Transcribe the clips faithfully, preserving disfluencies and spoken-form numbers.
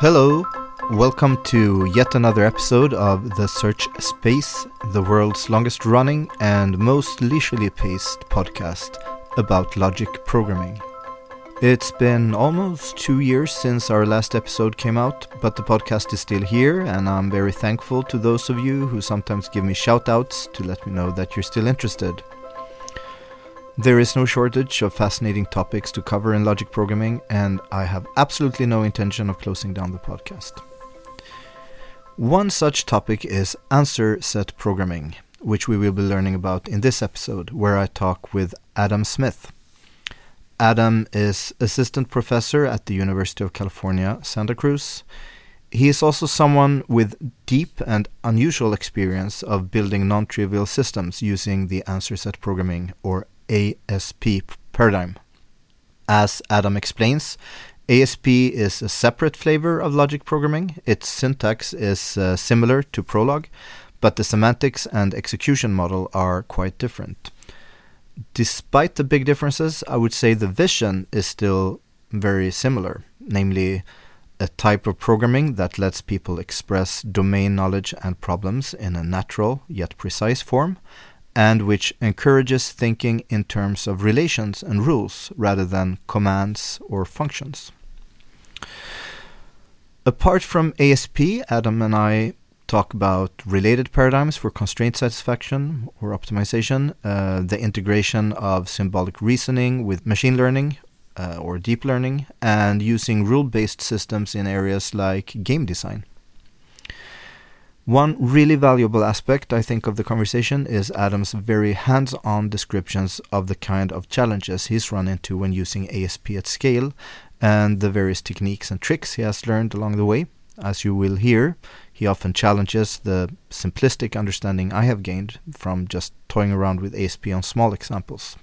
Hello, welcome to yet another episode of The Search Space, the world's longest running and most leisurely paced podcast about logic programming. It's been almost two years since our last episode came out, but the podcast is still here, and I'm very thankful to those of you who sometimes give me shout-outs to let me know that you're still interested. There is no shortage of fascinating topics to cover in logic programming, and I have absolutely no intention of closing down the podcast. One such topic is Answer Set Programming, which we will be learning about in this episode, where I talk with Adam Smith. Adam is assistant professor at the University of California, Santa Cruz. He is also someone with deep and unusual experience of building non-trivial systems using the Answer Set Programming, or A S P paradigm. As Adam explains, A S P is a separate flavor of logic programming. Its syntax is uh, similar to Prolog, but the semantics and execution model are quite different. Despite the big differences, I would say the vision is still very similar, namely a type of programming that lets people express domain knowledge and problems in a natural yet precise form, and which encourages thinking in terms of relations and rules rather than commands or functions. Apart from A S P, Adam and I talk about related paradigms for constraint satisfaction or optimization, uh, the integration of symbolic reasoning with machine learning uh, or deep learning, and using rule-based systems in areas like game design. One really valuable aspect, I think, of the conversation is Adam's very hands-on descriptions of the kind of challenges he's run into when using A S P at scale and the various techniques and tricks he has learned along the way. As you will hear, he often challenges the simplistic understanding I have gained from just toying around with A S P on small examples.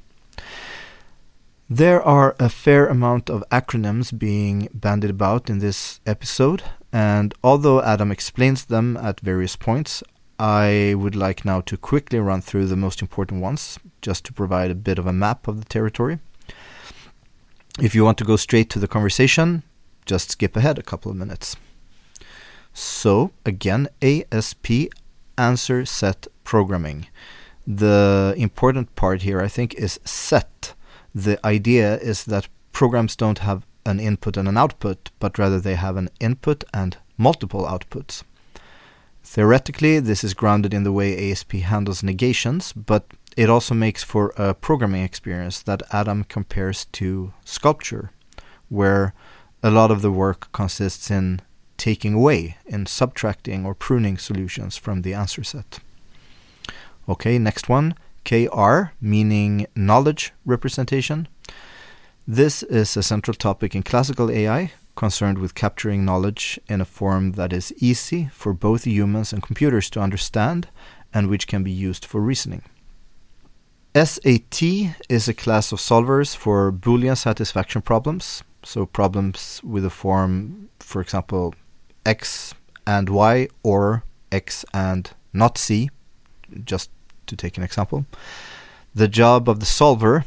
There are a fair amount of acronyms being bandied about in this episode, and although Adam explains them at various points, I would like now to quickly run through the most important ones, just to provide a bit of a map of the territory. If you want to go straight to the conversation, just skip ahead a couple of minutes. So, again, A S P, Answer Set Programming. The important part here, I think, is set. The idea is that programs don't have an input and an output, but rather they have an input and multiple outputs. Theoretically, this is grounded in the way A S P handles negations, but it also makes for a programming experience that Adam compares to sculpture, where a lot of the work consists in taking away, in subtracting or pruning solutions from the answer set. Okay, next one, K R, meaning knowledge representation. This is a central topic in classical A I, concerned with capturing knowledge in a form that is easy for both humans and computers to understand and which can be used for reasoning. S A T is a class of solvers for Boolean satisfaction problems, so problems with a form, for example, X and Y or X and not C, just to take an example. The job of the solver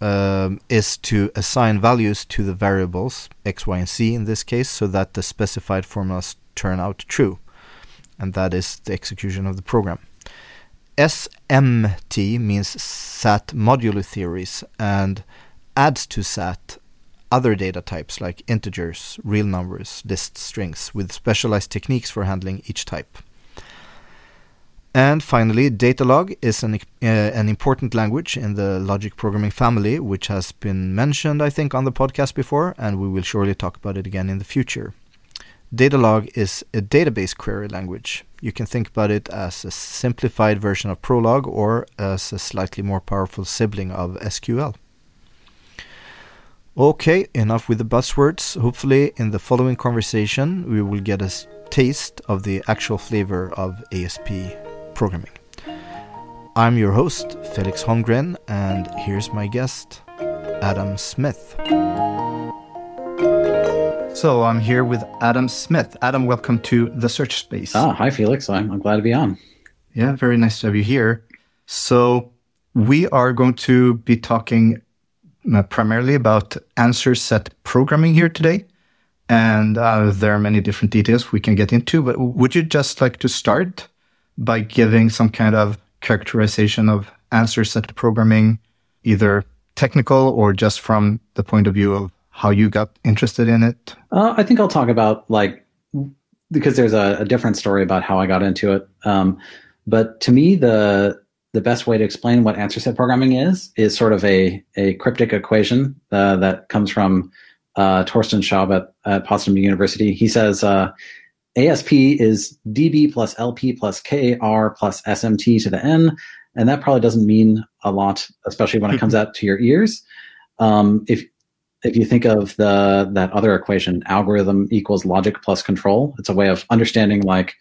Um, is to assign values to the variables, x, y, and z in this case, so that the specified formulas turn out true. And that is the execution of the program. S M T means S A T modulo theories and adds to S A T other data types like integers, real numbers, lists, strings, with specialized techniques for handling each type. And finally, Datalog is an, uh, an important language in the logic programming family, which has been mentioned, I think, on the podcast before, and we will surely talk about it again in the future. Datalog is a database query language. You can think about it as a simplified version of Prolog or as a slightly more powerful sibling of S Q L. Okay, enough with the buzzwords. Hopefully, in the following conversation, we will get a taste of the actual flavor of A S P programming. I'm your host, Felix Holmgren, and here's my guest, Adam Smith. So I'm here with Adam Smith. Adam, welcome to The Search Space. Ah, hi, Felix. I'm, I'm glad to be on. Yeah, very nice to have you here. So we are going to be talking primarily about answer set programming here today. And uh, there are many different details we can get into, but would you just like to start by giving some kind of characterization of answer set programming, either technical or just from the point of view of how you got interested in it? Uh, I think I'll talk about, like, because there's a, a different story about how I got into it. Um, but to me, the the best way to explain what answer set programming is, is sort of a, a cryptic equation uh, that comes from uh, Torsten Schaub at, at Potsdam University. He says uh, A S P is D B plus L P plus K R plus S M T to the N. And that probably doesn't mean a lot, especially when it comes out to your ears. Um, if if you think of the that other equation, algorithm equals logic plus control, it's a way of understanding, like,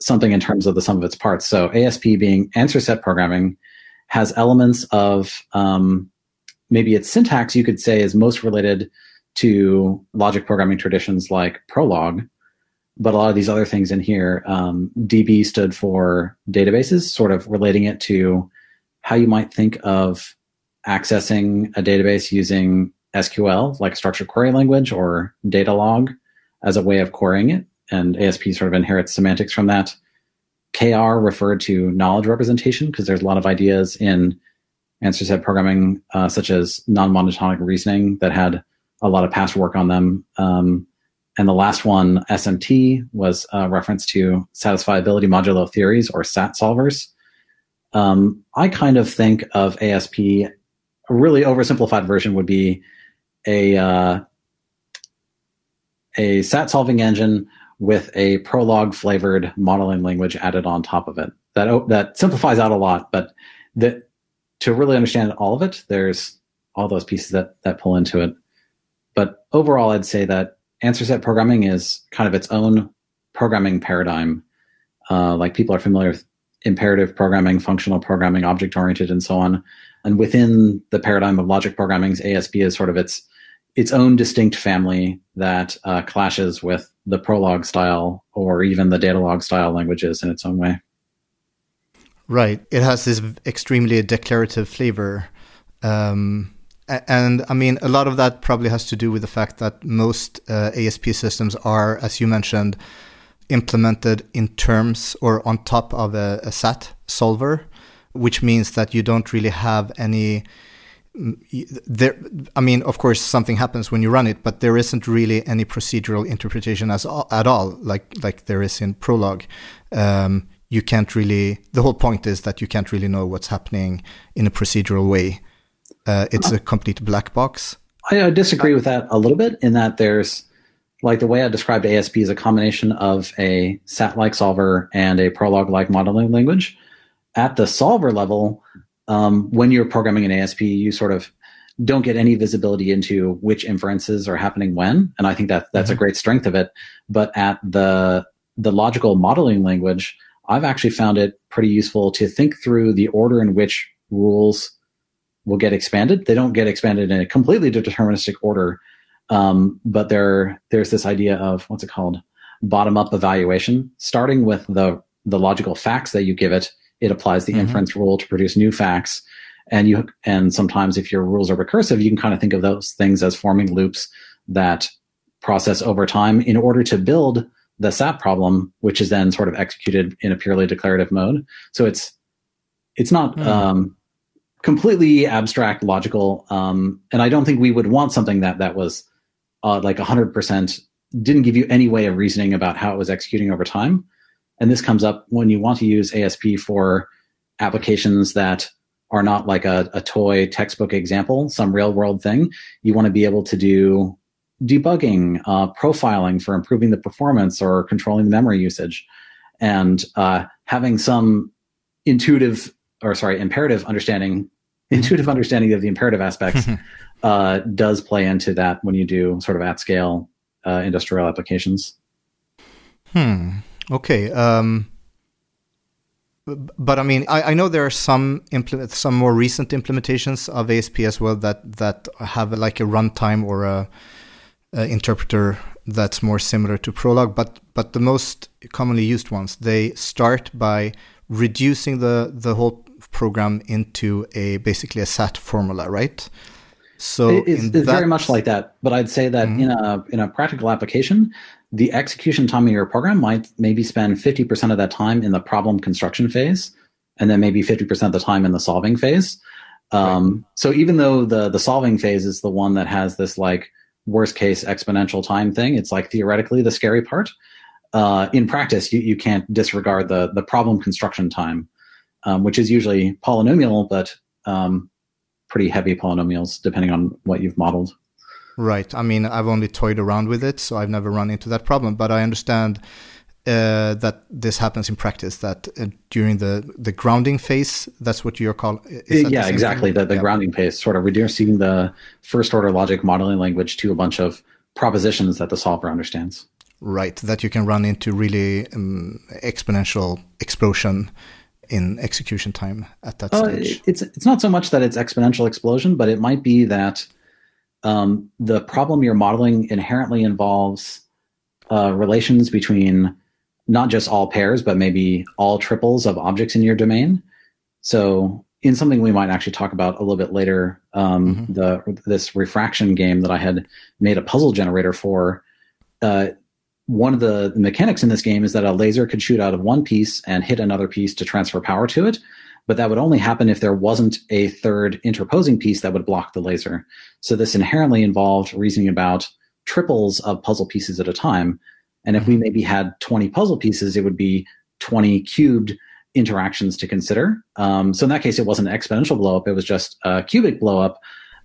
something in terms of the sum of its parts. So A S P, being answer set programming, has elements of um, maybe its syntax, you could say, is most related to logic programming traditions like Prolog. But a lot of these other things in here, um, D B stood for databases, sort of relating it to how you might think of accessing a database using S Q L, like structured query language, or Datalog as a way of querying it. And A S P sort of inherits semantics from that. K R referred to knowledge representation, because there's a lot of ideas in answer set programming, uh, such as non-monotonic reasoning, that had a lot of past work on them. Um, And the last one, S M T, was a reference to satisfiability modulo theories, or S A T solvers. Um, I kind of think of A S P, a really oversimplified version would be a uh, a S A T solving engine with a Prolog flavored modeling language added on top of it. That that simplifies out a lot, but that to really understand all of it, there's all those pieces that that pull into it. But overall, I'd say that answer set programming is kind of its own programming paradigm. Uh, like, people are familiar with imperative programming, functional programming, object-oriented, and so on. And within the paradigm of logic programming, A S P is sort of its its own distinct family that uh, clashes with the Prolog style or even the Datalog style languages in its own way. Right. It has this extremely declarative flavor. Um And I mean, a lot of that probably has to do with the fact that most uh, A S P systems are, as you mentioned, implemented in terms or on top of a, a S A T solver, which means that you don't really have any there. I mean, of course, something happens when you run it, but there isn't really any procedural interpretation as at all, like like there is in Prolog. Um, you can't really. The whole point is that you can't really know what's happening in a procedural way. Uh, it's a complete black box. I, I disagree with that a little bit, in that there's, like, the way I described A S P is a combination of a S A T-like solver and a Prolog-like modeling language. At the solver level, um, when you're programming an A S P, you sort of don't get any visibility into which inferences are happening when, and I think that that's mm-hmm. a great strength of it. But at the the logical modeling language, I've actually found it pretty useful to think through the order in which rules will get expanded. They don't get expanded in a completely deterministic order, um, but there there's this idea of, what's it called, bottom-up evaluation. Starting with the the logical facts that you give it, it applies the mm-hmm. inference rule to produce new facts. And you and sometimes, if your rules are recursive, you can kind of think of those things as forming loops that process over time in order to build the S A T problem, which is then sort of executed in a purely declarative mode. So it's it's not... Mm. Um, completely abstract, logical, um, and I don't think we would want something that that was uh, like one hundred percent, didn't give you any way of reasoning about how it was executing over time. And this comes up when you want to use A S P for applications that are not like a, a toy textbook example, some real-world thing. You want to be able to do debugging, uh, profiling for improving the performance or controlling the memory usage, and uh, having some intuitive, or sorry, imperative understanding intuitive understanding of the imperative aspects uh, does play into that when you do sort of at scale uh, industrial applications. Hmm. Okay. Um, but I mean, I, I know there are some implement, some more recent implementations of A S P as well that that have a, like a runtime or a, a interpreter that's more similar to Prolog. But but the most commonly used ones, they start by reducing the the whole program into a basically a S A T formula, right? So it's, it's very much like that, but I'd say that mm-hmm. in a in a practical application, the execution time of your program might maybe spend fifty percent of that time in the problem construction phase, and then maybe fifty percent of the time in the solving phase. Um, right. So even though the the solving phase is the one that has this like worst case exponential time thing, it's like theoretically the scary part. Uh, in practice, you, you can't disregard the the problem construction time, um, which is usually polynomial, but um, pretty heavy polynomials depending on what you've modeled. Right. I mean, I've only toyed around with it, so I've never run into that problem. But I understand uh, that this happens in practice. That uh, during the, the grounding phase, that's what you're calling. Yeah, exactly. Thing? The the yeah. grounding phase, sort of reducing the first order logic modeling language to a bunch of propositions that the solver understands. Right, that you can run into really um, exponential explosion in execution time at that uh, stage. It's it's not so much that it's exponential explosion, but it might be that um, the problem you're modeling inherently involves uh, relations between not just all pairs, but maybe all triples of objects in your domain. So in something we might actually talk about a little bit later, um, mm-hmm. the this refraction game that I had made a puzzle generator for, uh, one of the mechanics in this game is that a laser could shoot out of one piece and hit another piece to transfer power to it, but that would only happen if there wasn't a third interposing piece that would block the laser. So this inherently involved reasoning about triples of puzzle pieces at a time. And if we maybe had twenty puzzle pieces, it would be twenty cubed interactions to consider. Um, so in that case, it wasn't an exponential blowup. It was just a cubic blowup.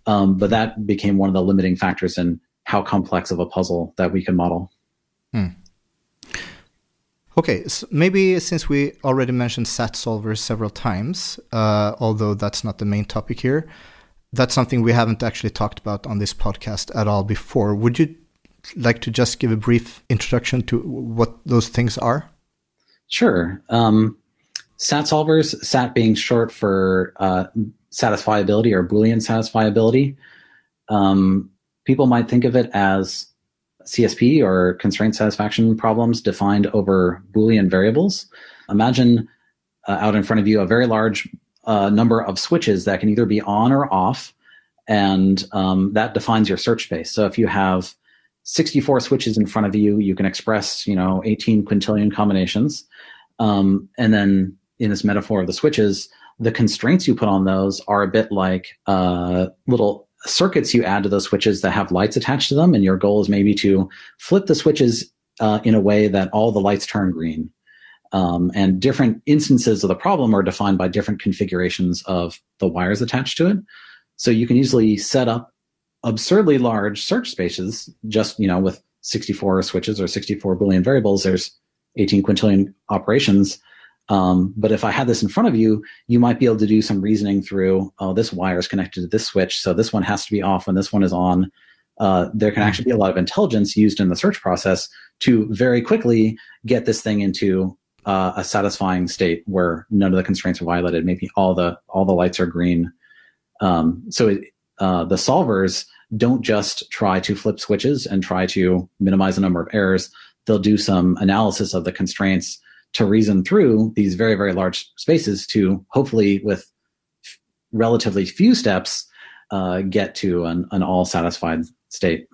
Um, but that became one of the limiting factors in how complex of a puzzle that we can model. Hmm. Okay, so maybe since we already mentioned S A T solvers several times, uh, although that's not the main topic here, that's something we haven't actually talked about on this podcast at all before. Would you like to just give a brief introduction to what those things are? Sure. Um, S A T solvers, S A T being short for uh, satisfiability or Boolean satisfiability. Um, people might think of it as C S P or constraint satisfaction problems defined over Boolean variables. Imagine uh, out in front of you a very large uh, number of switches that can either be on or off, and um, that defines your search space. So if you have sixty-four switches in front of you, you can express, you know, eighteen quintillion combinations. Um, and then in this metaphor of the switches, the constraints you put on those are a bit like uh, little circuits you add to those switches that have lights attached to them, and your goal is maybe to flip the switches uh, in a way that all the lights turn green. Um, and different instances of the problem are defined by different configurations of the wires attached to it. So you can easily set up absurdly large search spaces just, you know, with sixty-four switches or sixty-four Boolean variables. There's eighteen quintillion operations. Um, but if I had this in front of you, you might be able to do some reasoning through, oh, this wire is connected to this switch, so this one has to be off when this one is on. Uh, there can actually be a lot of intelligence used in the search process to very quickly get this thing into uh, a satisfying state where none of the constraints are violated. Maybe all the all the lights are green. Um, so it, uh, the solvers don't just try to flip switches and try to minimize the number of errors. They'll do some analysis of the constraints to reason through these very, very large spaces to hopefully, with f- relatively few steps, uh, get to an, an all-satisfied state.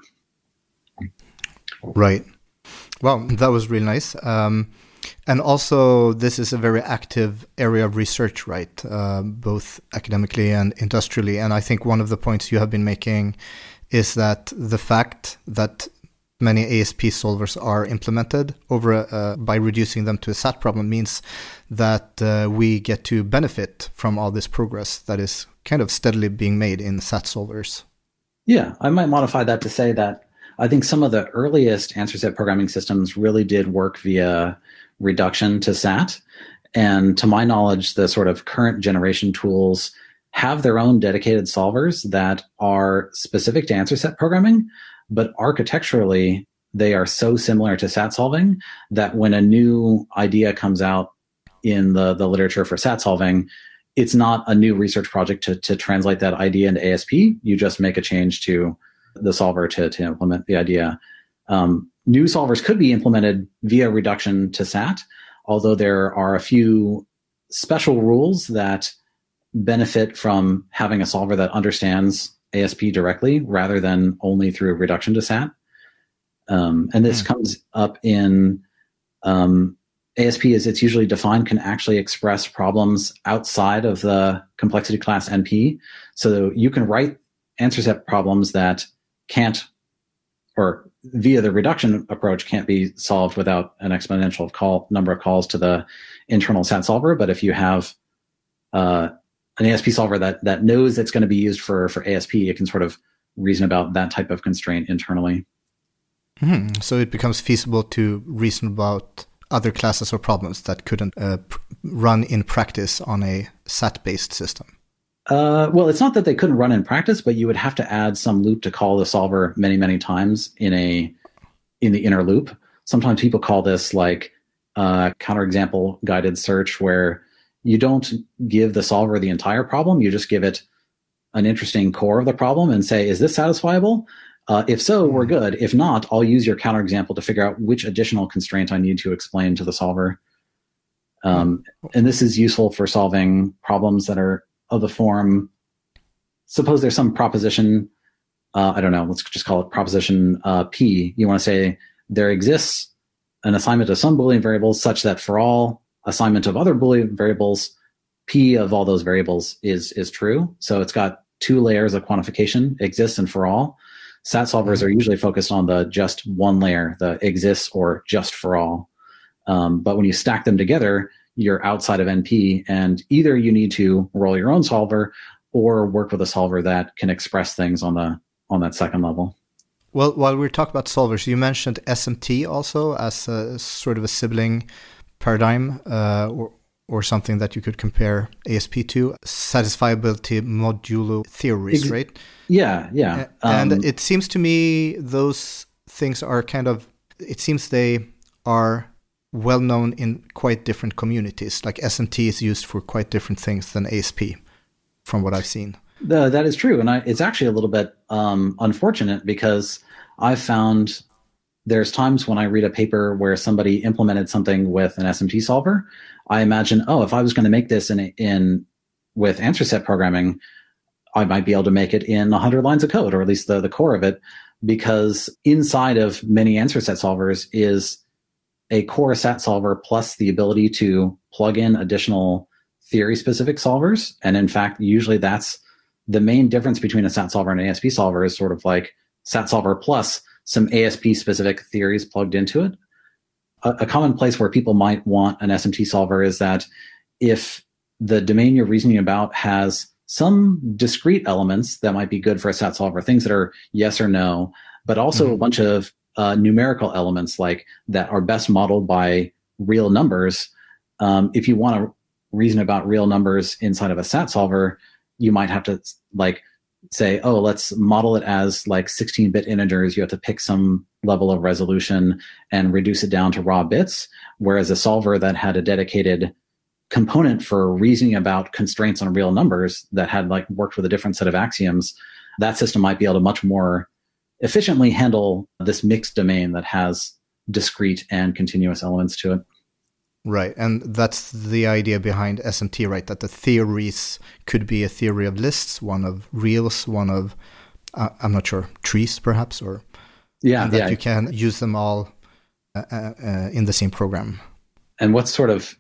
Right. Well, that was really nice. Um, and also, this is a very active area of research, right? Uh, both academically and industrially. And I think one of the points you have been making is that the fact that many A S P solvers are implemented over uh, by reducing them to a S A T problem means that uh, we get to benefit from all this progress that is kind of steadily being made in S A T solvers. Yeah, I might modify that to say that I think some of the earliest answer set programming systems really did work via reduction to S A T. And to my knowledge, the sort of current generation tools have their own dedicated solvers that are specific to answer set programming. But architecturally, they are so similar to S A T solving that when a new idea comes out in the, the literature for S A T solving, it's not a new research project to, to translate that idea into A S P. You just make a change to the solver to, to implement the idea. Um, new solvers could be implemented via reduction to S A T, although there are a few special rules that benefit from having a solver that understands A S P directly rather than only through reduction to S A T. Um, and this mm. comes up in um, A S P as it's usually defined can actually express problems outside of the complexity class N P. So you can write answer set problems that can't, or via the reduction approach, can't be solved without an exponential call number of calls to the internal S A T solver. But if you have uh, an A S P solver that that knows it's going to be used for, for A S P, it can sort of reason about that type of constraint internally. Mm-hmm. So it becomes feasible to reason about other classes or problems that couldn't uh, pr- run in practice on a S A T-based system. Uh, well, it's not that they couldn't run in practice, but you would have to add some loop to call the solver many, many times in a in the inner loop. Sometimes people call this like uh, counterexample guided search, where you don't give the solver the entire problem. You just give it an interesting core of the problem and say, is this satisfiable? Uh, if so, we're good. If not, I'll use your counterexample to figure out which additional constraint I need to explain to the solver. Um, and this is useful for solving problems that are of the form, suppose there's some proposition, uh, I don't know, let's just call it proposition uh, P. You want to say there exists an assignment of some Boolean variables such that for all assignment of other Boolean variables, P of all those variables is is true. So it's got two layers of quantification, exists and for all. S A T solvers are usually focused on the just one layer, the exists or just for all. Um, but when you stack them together, you're outside of N P, and either you need to roll your own solver or work with a solver that can express things on the on that second level. Well, while we're talking about solvers, you mentioned S M T also as a, sort of a sibling paradigm uh, or or something that you could compare A S P to, satisfiability modulo theories, Ex- right? Yeah, yeah. And um, it seems to me those things are kind of, it seems they are well known in quite different communities. Like S M T is used for quite different things than A S P, from what I've seen. The, that is true. And I, it's actually a little bit um, unfortunate, because I've found there's times when I read a paper where somebody implemented something with an S M T solver, I imagine, oh, if I was going to make this in in with answer set programming, I might be able to make it in one hundred lines of code, or at least the, the core of it, because inside of many answer set solvers is a core S A T solver plus the ability to plug in additional theory-specific solvers. And in fact, usually that's the main difference between a S A T solver and an A S P solver, is sort of like S A T solver plus some A S P-specific theories plugged into it. A common place where people might want an S M T solver is that if the domain you're reasoning about has some discrete elements that might be good for a S A T solver, things that are yes or no, but also mm-hmm. a bunch of uh, numerical elements like that are best modeled by real numbers. Um, if you want to reason about real numbers inside of a S A T solver, you might have to like say, oh, let's model it as like sixteen-bit integers. You have to pick some level of resolution and reduce it down to raw bits. Whereas a solver that had a dedicated component for reasoning about constraints on real numbers that had like worked with a different set of axioms, that system might be able to much more efficiently handle this mixed domain that has discrete and continuous elements to it. Right. And that's the idea behind S M T, right? That the theories could be a theory of lists, one of reals, one of, uh, I'm not sure, trees perhaps, or yeah, and that yeah. you can use them all uh, uh, in the same program. And what's sort of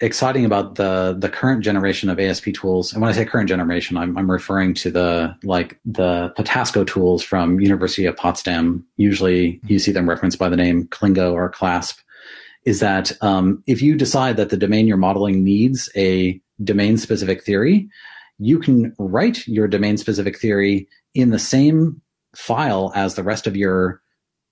exciting about the the current generation of A S P tools, and when I say current generation, I'm, I'm referring to the like the Potassco tools from University of Potsdam. Usually mm-hmm. you see them referenced by the name Clingo or Clasp. Is that um, if you decide that the domain you're modeling needs a domain-specific theory, you can write your domain-specific theory in the same file as the rest of your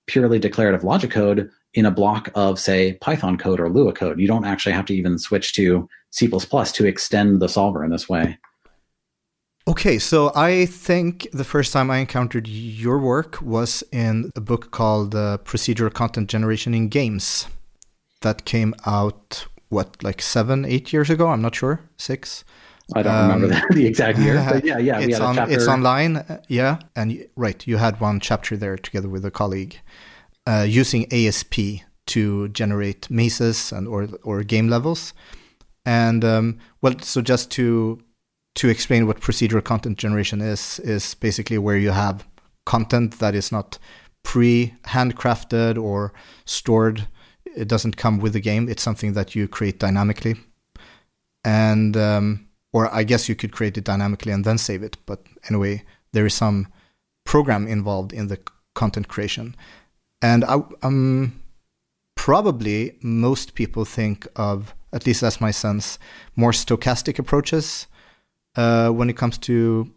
purely declarative logic code in a block of, say, Python code or Lua code. You don't actually have to even switch to C plus plus to extend the solver in this way. Okay, so I think the first time I encountered your work was in a book called uh, Procedural Content Generation in Games. That came out, what, like seven, eight years ago? I'm not sure. Six? I don't um, remember the, the exact year. But yeah, yeah. It's, we had on, a chapter. It's online. Yeah. And you, right, you had one chapter there together with a colleague uh, using A S P to generate mazes and or or game levels. And um, well, so just to to explain what procedural content generation is, is basically where you have content that is not pre-handcrafted or stored. It doesn't come with the game. It's something that you create dynamically. And um, or I guess you could create it dynamically and then save it. But anyway, there is some program involved in the content creation. And I, um, probably most people think of, at least that's my sense, more stochastic approaches uh, when it comes to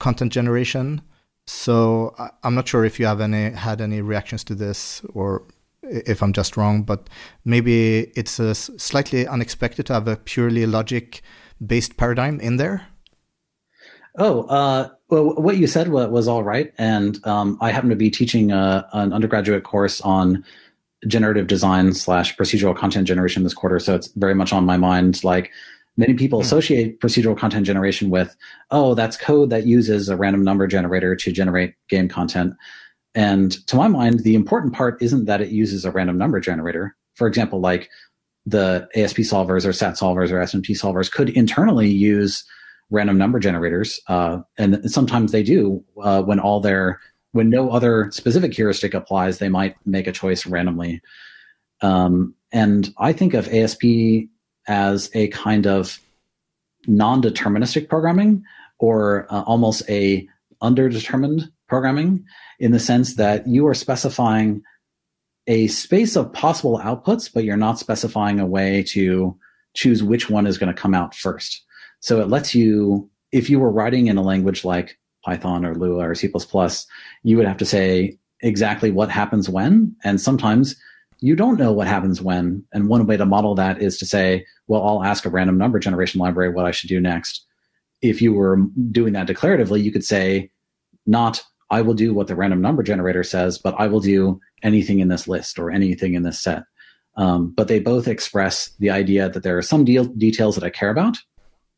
content generation. So I, I'm not sure if you have any had any reactions to this or if I'm just wrong, but maybe it's a slightly unexpected to have a purely logic-based paradigm in there. Oh, uh, well, what you said was all right. And um, I happen to be teaching a, an undergraduate course on generative design slash procedural content generation this quarter. So it's very much on my mind. Like, many people associate procedural content generation with, oh, that's code that uses a random number generator to generate game content. And to my mind, the important part isn't that it uses a random number generator. For example, like the A S P solvers or SAT solvers or S M T solvers could internally use random number generators, uh, and sometimes they do. Uh, when all their when no other specific heuristic applies, they might make a choice randomly. Um, and I think of A S P as a kind of non-deterministic programming, or uh, almost a underdetermined programming, in the sense that you are specifying a space of possible outputs, but you're not specifying a way to choose which one is going to come out first. So it lets you, if you were writing in a language like Python or Lua or C plus plus, you would have to say exactly what happens when. And sometimes you don't know what happens when. And one way to model that is to say, well, I'll ask a random number generation library what I should do next. If you were doing that declaratively, you could say, not I will do what the random number generator says, but I will do anything in this list or anything in this set. Um, but they both express the idea that there are some de- details that I care about,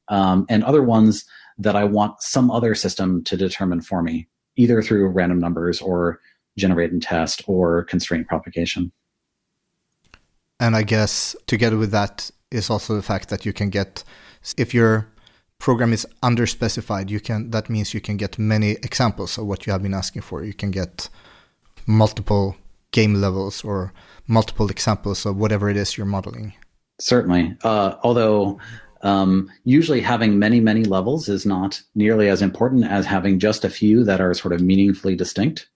Um, and other ones that I want some other system to determine for me, either through random numbers or generate and test or constraint propagation. And I guess together with that is also the fact that you can get, if your program is underspecified, you can, that means you can get many examples of what you have been asking for. You can get multiple game levels or multiple examples of whatever it is you're modeling. Certainly. Uh, although... Um, usually having many, many levels is not nearly as important as having just a few that are sort of meaningfully distinct.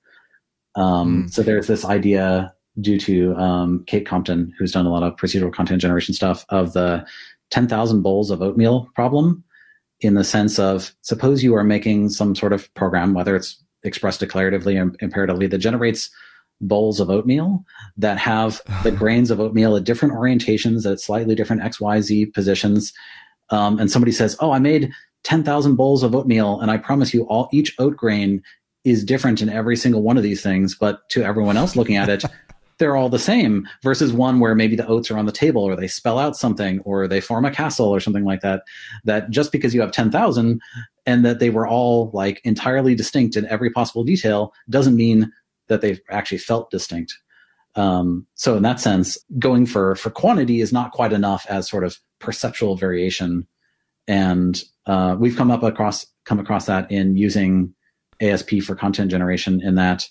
Um, mm. So there's this idea due to um, Kate Compton, who's done a lot of procedural content generation stuff, of the ten thousand bowls of oatmeal problem, in the sense of, suppose you are making some sort of program, whether it's expressed declaratively or imperatively, that generates bowls of oatmeal that have the grains of oatmeal at different orientations, at slightly different X Y Z positions. Um, and somebody says, oh, I made ten thousand bowls of oatmeal, and I promise you all each oat grain is different in every single one of these things. But to everyone else looking at it, they're all the same, versus one where maybe the oats are on the table, or they spell out something, or they form a castle or something like that, that just because you have ten thousand and that they were all like entirely distinct in every possible detail doesn't mean that they've actually felt distinct. Um, so in that sense, going for, for quantity is not quite enough as sort of perceptual variation. And uh, we've come up across come across that in using A S P for content generation, in that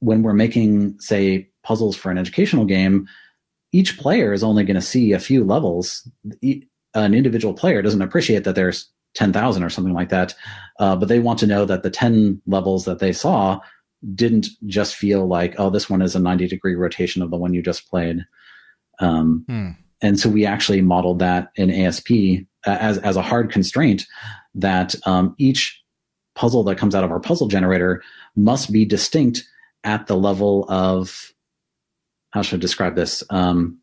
when we're making, say, puzzles for an educational game, each player is only going to see a few levels. An individual player doesn't appreciate that there's ten thousand or something like that, uh, but they want to know that the ten levels that they saw didn't just feel like, oh, this one is a ninety degree rotation of the one you just played. Um, hmm. And so we actually modeled that in A S P as, as a hard constraint, that um, each puzzle that comes out of our puzzle generator must be distinct at the level of, how should I describe this? Um,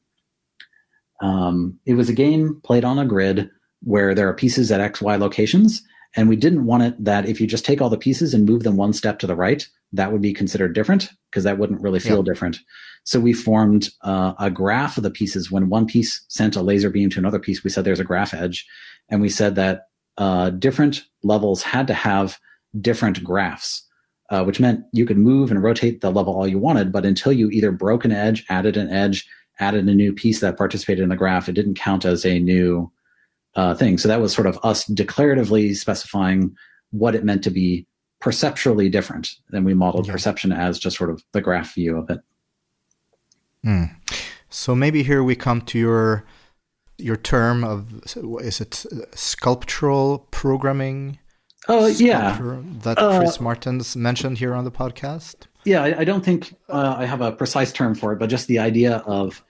um, it was a game played on a grid where there are pieces at X Y locations. And we didn't want it that if you just take all the pieces and move them one step to the right, that would be considered different, because that wouldn't really feel yep. different. So we formed uh, a graph of the pieces. When one piece sent a laser beam to another piece, we said there's a graph edge. And we said that uh, different levels had to have different graphs, uh, which meant you could move and rotate the level all you wanted. But until you either broke an edge, added an edge, added a new piece that participated in the graph, it didn't count as a new uh, thing. So that was sort of us declaratively specifying what it meant to be perceptually different. Then we modeled yeah. perception as just sort of the graph view of it. Mm. So maybe here we come to your your term of, is it sculptural programming? Oh, yeah. That Chris uh, Martens mentioned here on the podcast. Yeah, I, I don't think uh, I have a precise term for it, but just the idea of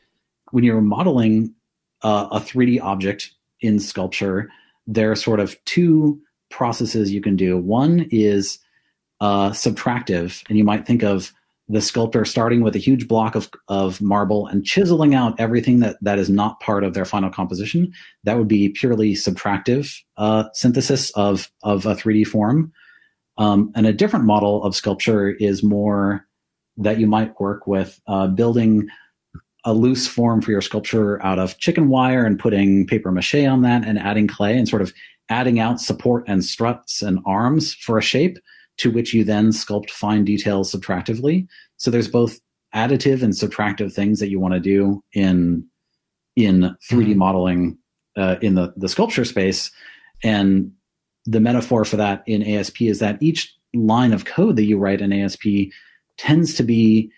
when you're modeling uh, a three D object in sculpture, there are sort of two processes you can do. One is uh, subtractive, and you might think of the sculptor starting with a huge block of, of marble and chiseling out everything that, that is not part of their final composition. That would be purely subtractive uh, synthesis of, of a three D form. Um, and a different model of sculpture is more that you might work with uh, building a loose form for your sculpture out of chicken wire and putting paper mache on that and adding clay and sort of adding out support and struts and arms for a shape, to which you then sculpt fine details subtractively. So there's both additive and subtractive things that you want to do in in three D modeling uh, in the, the sculpture space. And the metaphor for that in A S P is that each line of code that you write in A S P tends to be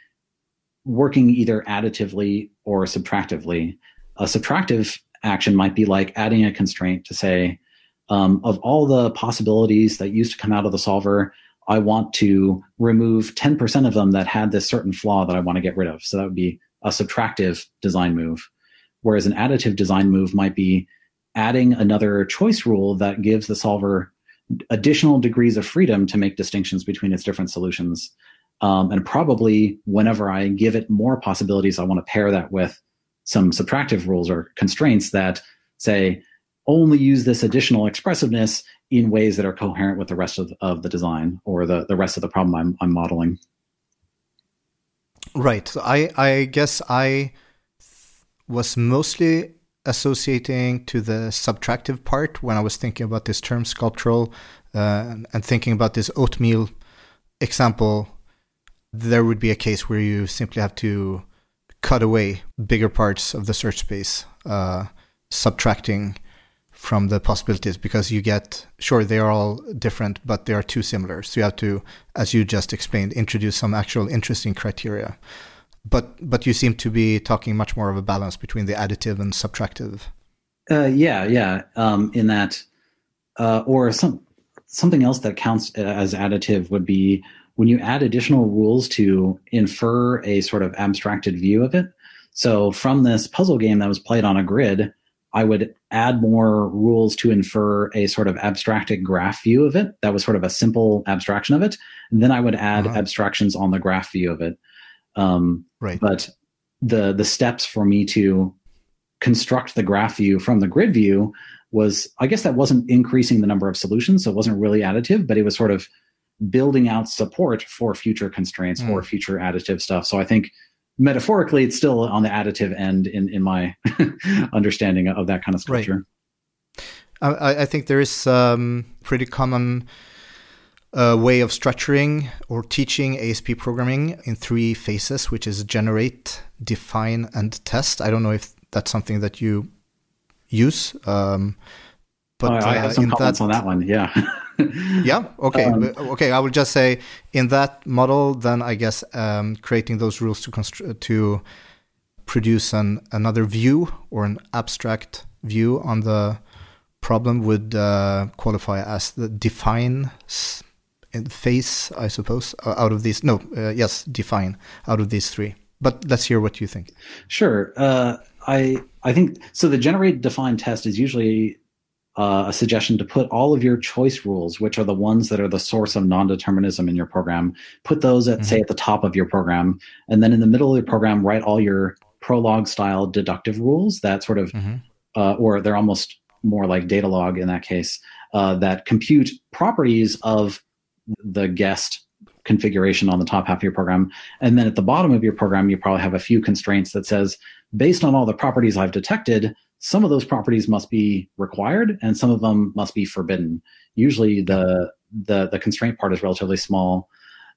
working either additively or subtractively. A subtractive action might be like adding a constraint to say, um, of all the possibilities that used to come out of the solver, I want to remove ten percent of them that had this certain flaw that I want to get rid of. So that would be a subtractive design move. Whereas an additive design move might be adding another choice rule that gives the solver additional degrees of freedom to make distinctions between its different solutions. Um, and probably whenever I give it more possibilities, I want to pair that with some subtractive rules or constraints that say, only use this additional expressiveness in ways that are coherent with the rest of, of the design or the, the rest of the problem I'm, I'm modeling. Right. So I, I guess I was mostly associating to the subtractive part when I was thinking about this term sculptural uh, and thinking about this oatmeal example. There would be a case where you simply have to cut away bigger parts of the search space, uh, subtracting from the possibilities, because you get, sure, they are all different, but they are too similar. So you have to, as you just explained, introduce some actual interesting criteria. But but you seem to be talking much more of a balance between the additive and subtractive. Uh, yeah, yeah. Um, in that, uh, or some something else that counts as additive would be when you add additional rules to infer a sort of abstracted view of it. So from this puzzle game that was played on a grid, I would add more rules to infer a sort of abstracted graph view of it. That was sort of a simple abstraction of it. And then I would add uh-huh. abstractions on the graph view of it. Um, right. But the the steps for me to construct the graph view from the grid view was, I guess that wasn't increasing the number of solutions. So it wasn't really additive, but it was sort of building out support for future constraints mm. or future additive stuff. So I think metaphorically, it's still on the additive end in, in my understanding of that kind of sculpture. Right. I, I think there is a um, pretty common uh, way of structuring or teaching A S P programming in three phases, which is generate, define, and test. I don't know if that's something that you use. Um, but oh, I have uh, some comments that, on that one, yeah. Yeah. Okay. Um, okay. I will just say in that model, then I guess um, creating those rules to constr- to produce an another view or an abstract view on the problem would uh, qualify as the define phase, I suppose. Out of these, no, uh, yes, define out of these three. But let's hear what you think. Sure. Uh, I I think so. The generate, define, test is usually Uh, a suggestion to put all of your choice rules, which are the ones that are the source of non-determinism in your program, put those at, mm-hmm. say, at the top of your program. And then in the middle of the program, write all your Prolog style deductive rules that sort of, mm-hmm. uh, or they're almost more like Datalog in that case, uh, that compute properties of the guest configuration on the top half of your program. And then at the bottom of your program, you probably have a few constraints that says, based on all the properties I've detected, some of those properties must be required and some of them must be forbidden. Usually the, the, the constraint part is relatively small.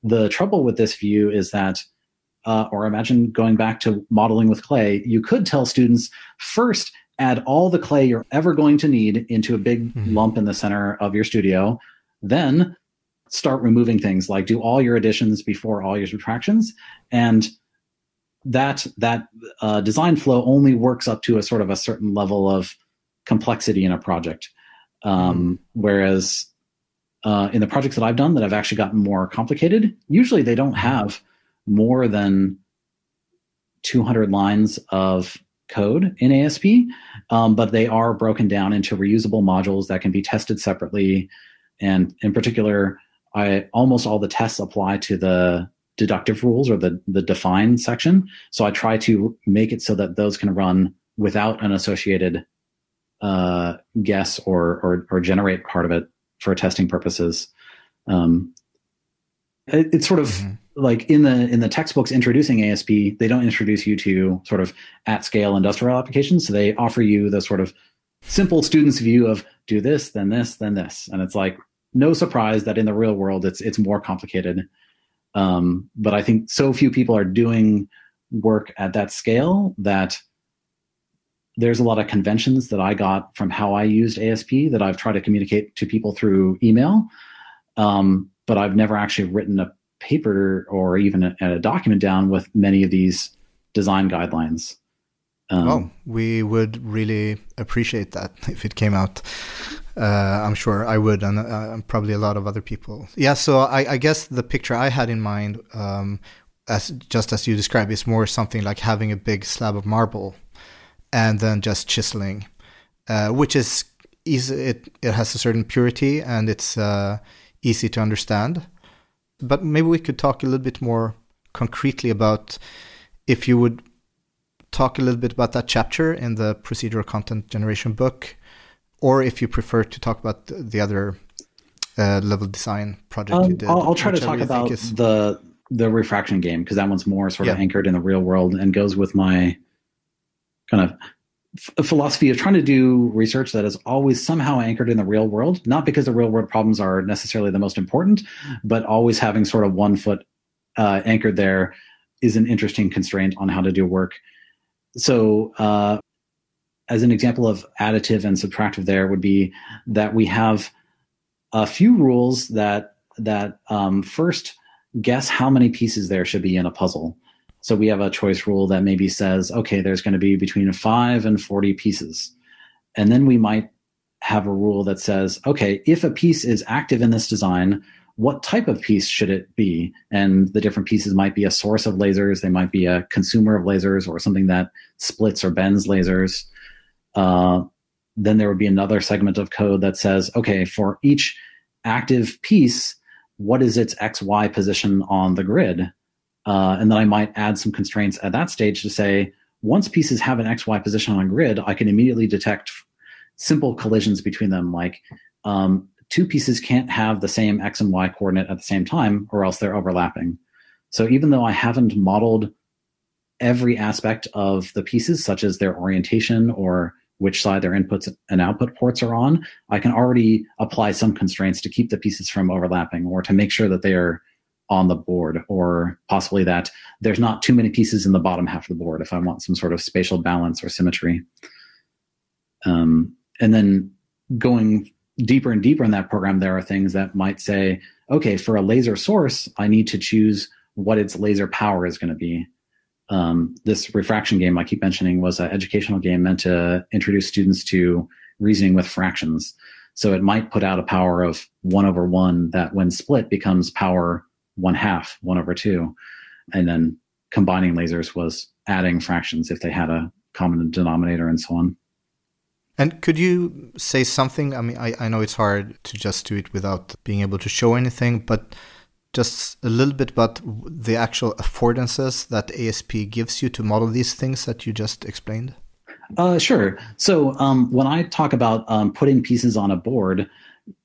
The trouble with this view is that, uh, or imagine going back to modeling with clay, you could tell students first add all the clay you're ever going to need into a big mm-hmm. lump in the center of your studio, then start removing things, like do all your additions before all your subtractions. And that that uh, design flow only works up to a sort of a certain level of complexity in a project. Um, mm-hmm. Whereas uh, in the projects that I've done that have actually gotten more complicated, usually they don't have more than two hundred lines of code in A S P, um, but they are broken down into reusable modules that can be tested separately. And in particular, I almost all the tests apply to the deductive rules or the, the define section. So I try to make it so that those can run without an associated uh, guess or, or or generate part of it for testing purposes. Um, it, it's sort of mm-hmm. like in the in the textbooks introducing A S P, they don't introduce you to sort of at scale industrial applications. So they offer you the sort of simple student's view of do this, then this, then this. And it's like, no surprise that in the real world, it's it's more complicated. Um, but I think so few people are doing work at that scale that there's a lot of conventions that I got from how I used A S P that I've tried to communicate to people through email. Um, but I've never actually written a paper or even a, a document down with many of these design guidelines. Um, well, we would really appreciate that if it came out. Uh, I'm sure I would, and uh, probably a lot of other people. Yeah, so I, I guess the picture I had in mind, um, as just as you described, is more something like having a big slab of marble and then just chiseling, uh, which is easy. It, it has a certain purity and it's uh, easy to understand. But maybe we could talk a little bit more concretely about if you would talk a little bit about that chapter in the procedural content generation book, or if you prefer to talk about the other uh, level design project um, you did. I'll, I'll try to talk about is... the the refraction game, because that one's more sort yeah. of anchored in the real world and goes with my kind of f- philosophy of trying to do research that is always somehow anchored in the real world, not because the real world problems are necessarily the most important, but always having sort of one foot uh, anchored there is an interesting constraint on how to do work. So uh, as an example of additive and subtractive there would be that we have a few rules that that um, first guess how many pieces there should be in a puzzle. So we have a choice rule that maybe says, okay, there's going to be between five and forty pieces. And then we might have a rule that says, okay, if a piece is active in this design, what type of piece should it be? And the different pieces might be a source of lasers. They might be a consumer of lasers or something that splits or bends lasers. Uh, then there would be another segment of code that says, okay, for each active piece, what is its X Y position on the grid? Uh, and then I might add some constraints at that stage to say, once pieces have an X Y position on grid, I can immediately detect simple collisions between them, like, um, two pieces can't have the same X and Y coordinate at the same time, or else they're overlapping. So even though I haven't modeled every aspect of the pieces, such as their orientation or which side their inputs and output ports are on, I can already apply some constraints to keep the pieces from overlapping or to make sure that they are on the board, or possibly that there's not too many pieces in the bottom half of the board if I want some sort of spatial balance or symmetry. Um, and then going deeper and deeper in that program, there are things that might say, okay, for a laser source, I need to choose what its laser power is going to be. Um, this refraction game I keep mentioning was an educational game meant to introduce students to reasoning with fractions. So it might put out a power of one over one that when split becomes power one half, one over two. And then combining lasers was adding fractions if they had a common denominator and so on. And could you say something? I mean, I, I know it's hard to just do it without being able to show anything, but just a little bit about the actual affordances that A S P gives you to model these things that you just explained? Uh, sure. So um, when I talk about um, putting pieces on a board,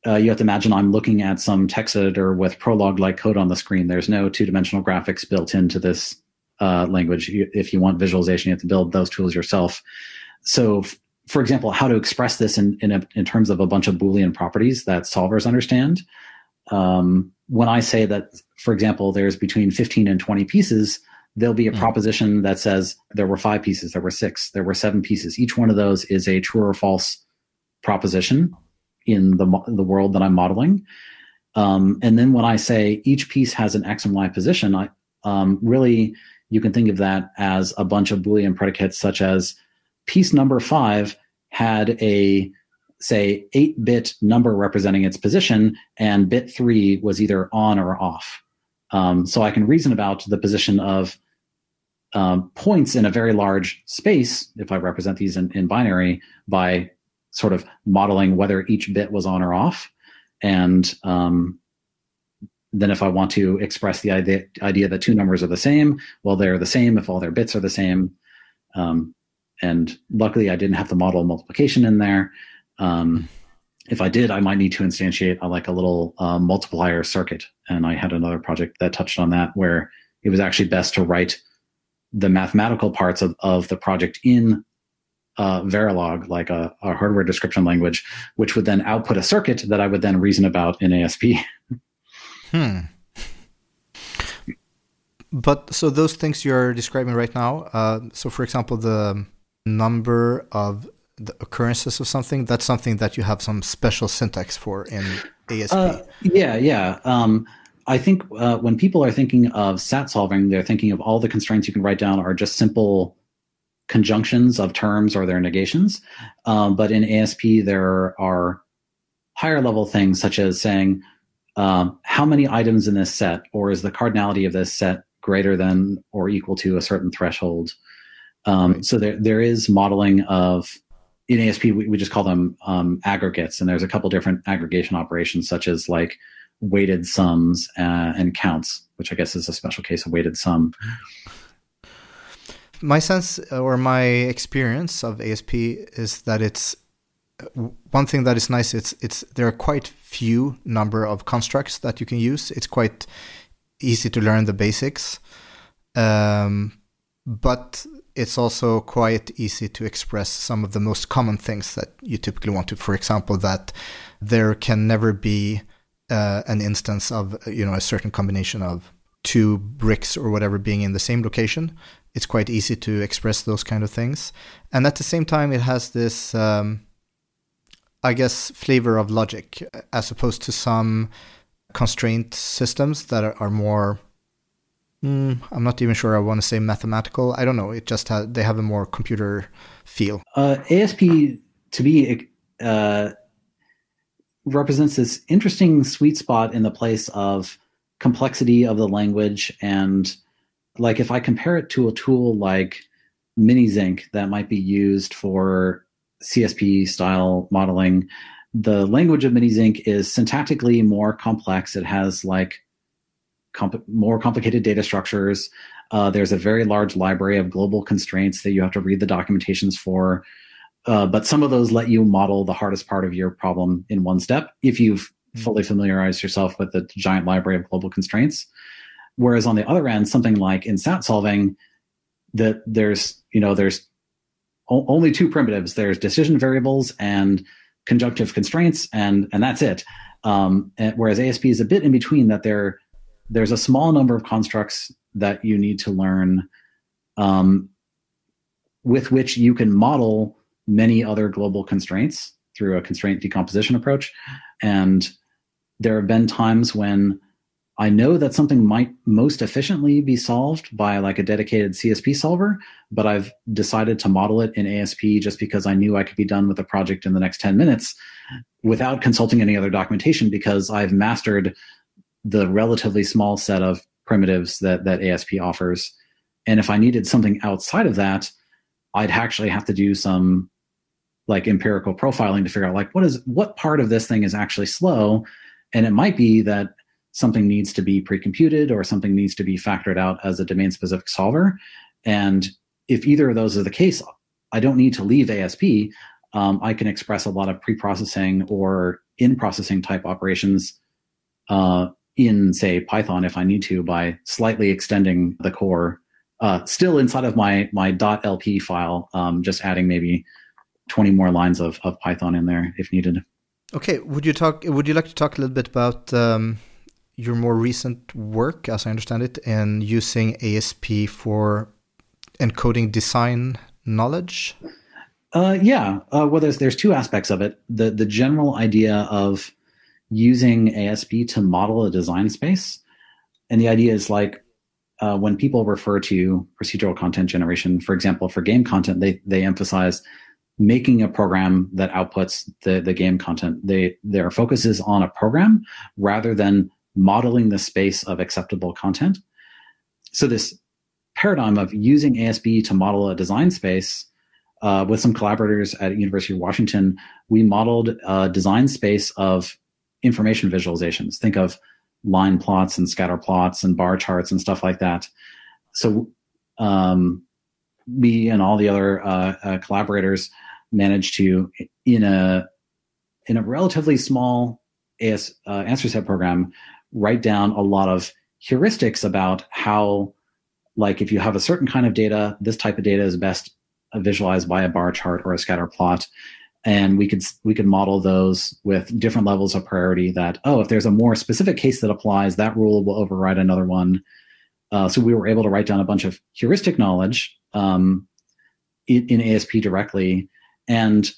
uh, you have to imagine I'm looking at some text editor with Prolog-like code on the screen. There's no two-dimensional graphics built into this uh, language. If you want visualization, you have to build those tools yourself. So for example, how to express this in in, a, in terms of a bunch of Boolean properties that solvers understand. Um, when I say that, for example, there's between fifteen and twenty pieces, there'll be a mm-hmm. proposition that says there were five pieces, there were six, there were seven pieces. Each one of those is a true or false proposition in the the world that I'm modeling. Um, and then when I say each piece has an X and Y position, I um, really, you can think of that as a bunch of Boolean predicates, such as piece number five had a, say, eight-bit number representing its position, and bit three was either on or off. Um, so I can reason about the position of um, points in a very large space, if I represent these in, in binary, by sort of modeling whether each bit was on or off. And um, then if I want to express the idea, idea that two numbers are the same, well, they're the same if all their bits are the same. Um, and luckily, I didn't have to model multiplication in there. Um, if I did, I might need to instantiate uh, like a little uh, multiplier circuit. And I had another project that touched on that, where it was actually best to write the mathematical parts of, of the project in Uh, Verilog, like a, a hardware description language, which would then output a circuit that I would then reason about in A S P. hmm. But so those things you're describing right now, uh, so for example, the number of the occurrences of something, that's something that you have some special syntax for in A S P. Uh, yeah, yeah. Um, I think uh, when people are thinking of SAT solving, they're thinking of all the constraints you can write down are just simple conjunctions of terms or their negations. Um, but in A S P, there are higher level things such as saying, um, how many items in this set, or is the cardinality of this set greater than or equal to a certain threshold? Um, right. So there, there is modeling of, in A S P, we, we just call them um, aggregates. And there's a couple different aggregation operations, such as like weighted sums uh, and counts, which I guess is a special case of weighted sum. My sense or my experience of A S P is that it's one thing that is nice. It's it's there are quite few number of constructs that you can use. It's quite easy to learn the basics, um, but it's also quite easy to express some of the most common things that you typically want to. For example, that there can never be uh, an instance of, you know, a certain combination of two bricks or whatever being in the same location. It's quite easy to express those kind of things. And at the same time, it has this, um, I guess, flavor of logic, as opposed to some constraint systems that are, are more, mm, I'm not even sure I want to say mathematical. I don't know. It just ha- they have a more computer feel. Uh, A S P, to me, uh, represents this interesting sweet spot in the place of complexity of the language. And like if I compare it to a tool like Minizinc that might be used for C S P style modeling, the language of Minizinc is syntactically more complex. It has like comp- more complicated data structures. Uh, there's a very large library of global constraints that you have to read the documentations for. Uh, but some of those let you model the hardest part of your problem in one step if you've mm-hmm. fully familiarized yourself with the giant library of global constraints. Whereas on the other end, something like in SAT solving, that there's, you know, there's o- only two primitives. There's decision variables and conjunctive constraints, and and that's it. Um, and whereas A S P is a bit in between, that there there's a small number of constructs that you need to learn, um, with which you can model many other global constraints through a constraint decomposition approach. And there have been times when I know that something might most efficiently be solved by like a dedicated C S P solver, but I've decided to model it in A S P just because I knew I could be done with the project in the next ten minutes without consulting any other documentation, because I've mastered the relatively small set of primitives that, that A S P offers. And if I needed something outside of that, I'd actually have to do some like empirical profiling to figure out like what is what part of this thing is actually slow. And it might be that something needs to be pre-computed or something needs to be factored out as a domain-specific solver. And if either of those is the case, I don't need to leave A S P. Um, I can express a lot of pre-processing or in-processing type operations uh, in, say, Python if I need to, by slightly extending the core, uh, still inside of my my .lp file, um, just adding maybe twenty more lines of, of Python in there if needed. Okay, would you talk? Would you like to talk a little bit about Um... your more recent work, as I understand it, in using A S P for encoding design knowledge? Uh, yeah. Uh, well, there's, there's two aspects of it. The, the general idea of using A S P to model a design space. And the idea is like, uh, when people refer to procedural content generation, for example, for game content, they, they emphasize making a program that outputs the, the game content. They, their focus is on a program rather than modeling the space of acceptable content. So this paradigm of using A S P to model a design space, uh, with some collaborators at University of Washington, we modeled a design space of information visualizations. Think of line plots and scatter plots and bar charts and stuff like that. So um, me and all the other uh, uh, collaborators managed to, in a in a relatively small AS, uh, answer set program, write down a lot of heuristics about how, like, if you have a certain kind of data, this type of data is best visualized by a bar chart or a scatter plot. And we could we could model those with different levels of priority that, oh, if there's a more specific case that applies, that rule will override another one. Uh, so we were able to write down a bunch of heuristic knowledge um, in, in A S P directly and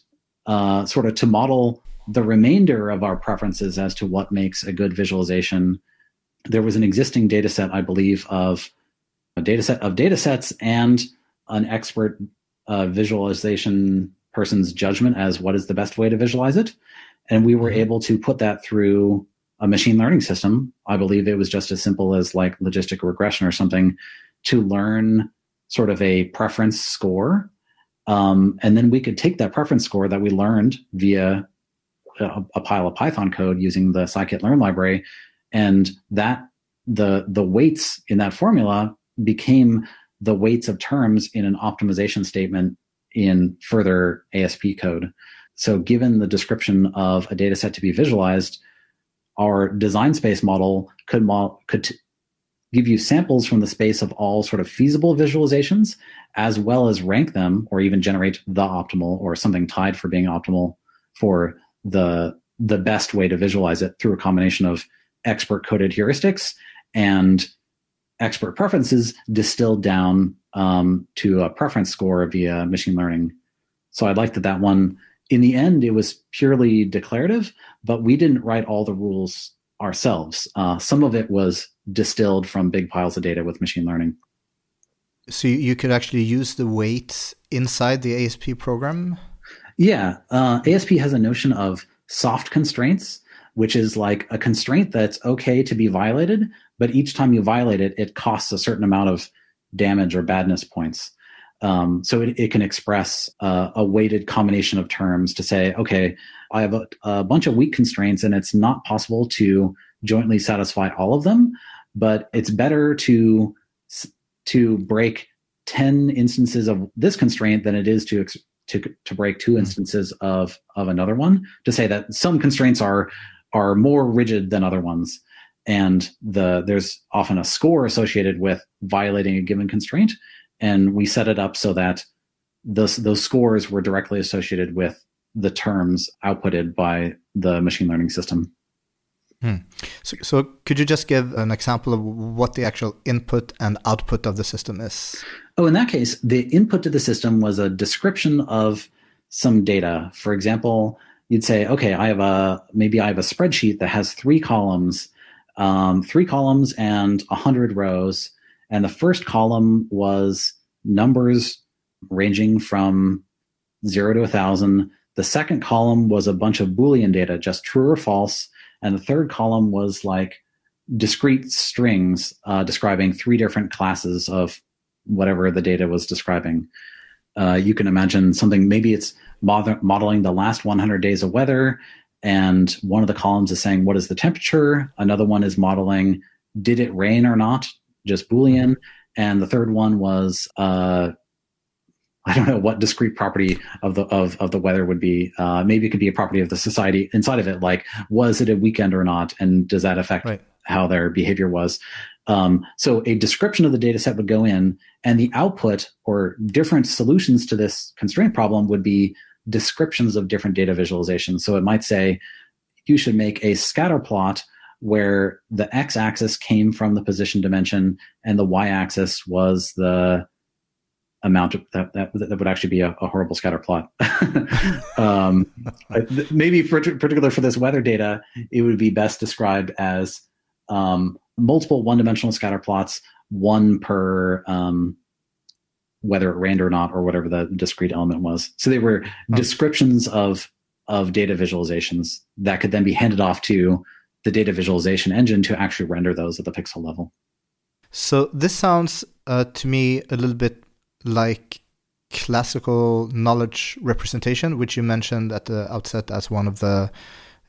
uh, sort of to model the remainder of our preferences as to what makes a good visualization. There was an existing data set, I believe, of a data set of data sets and an expert uh, visualization person's judgment as what is the best way to visualize it. And we were able to put that through a machine learning system. I believe it was just as simple as like logistic regression or something to learn sort of a preference score. Um, and then we could take that preference score that we learned via a, a pile of Python code using the scikit-learn library. And that the the weights in that formula became the weights of terms in an optimization statement in further A S P code. So given the description of a data set to be visualized, our design space model could mo- could t- give you samples from the space of all sort of feasible visualizations, as well as rank them or even generate the optimal or something tied for being optimal for the, the best way to visualize it through a combination of expert-coded heuristics and expert preferences distilled down um, to a preference score via machine learning. So I liked that that one, in the end, it was purely declarative, but we didn't write all the rules ourselves. Uh, some of it was distilled from big piles of data with machine learning. So you could actually use the weights inside the A S P program? Yeah. Uh, A S P has a notion of soft constraints, which is like a constraint that's okay to be violated, but each time you violate it, it costs a certain amount of damage or badness points. Um, so it, it can express uh, a weighted combination of terms to say, okay, I have a, a bunch of weak constraints and it's not possible to jointly satisfy all of them, but it's better to, to break ten instances of this constraint than it is to ex- to, to break two instances of, of another one, to say that some constraints are are more rigid than other ones. And the there's often a score associated with violating a given constraint. And we set it up so that those, those scores were directly associated with the terms outputted by the machine learning system. Hmm. So, so could you just give an example of what the actual input and output of the system is? Oh, in that case, the input to the system was a description of some data. For example, you'd say, okay, I have a, maybe I have a spreadsheet that has three columns, um, three columns and a hundred rows. And the first column was numbers ranging from zero to a thousand. The second column was a bunch of Boolean data, just true or false. And the third column was like discrete strings, uh, describing three different classes of whatever the data was describing. Uh, you can imagine something, maybe it's mod- modeling the last one hundred days of weather, and one of the columns is saying, what is the temperature? Another one is modeling, did it rain or not? Just Boolean. And the third one was, uh, I don't know what discrete property of the of, of the weather would be. Uh, maybe it could be a property of the society inside of it, like, was it a weekend or not? And does that affect right. how their behavior was? Um, so a description of the data set would go in, and the output or different solutions to this constraint problem would be descriptions of different data visualizations. So it might say, you should make a scatter plot where the x-axis came from the position dimension and the y-axis was the amount of that, that, that would actually be a, a horrible scatter plot. um, maybe for particular for this weather data, it would be best described as um, multiple one-dimensional scatter plots, one per um, whether it rained or not, or whatever the discrete element was. So they were descriptions of of data visualizations that could then be handed off to the data visualization engine to actually render those at the pixel level. So this sounds uh, to me a little bit like classical knowledge representation, which you mentioned at the outset as one of the,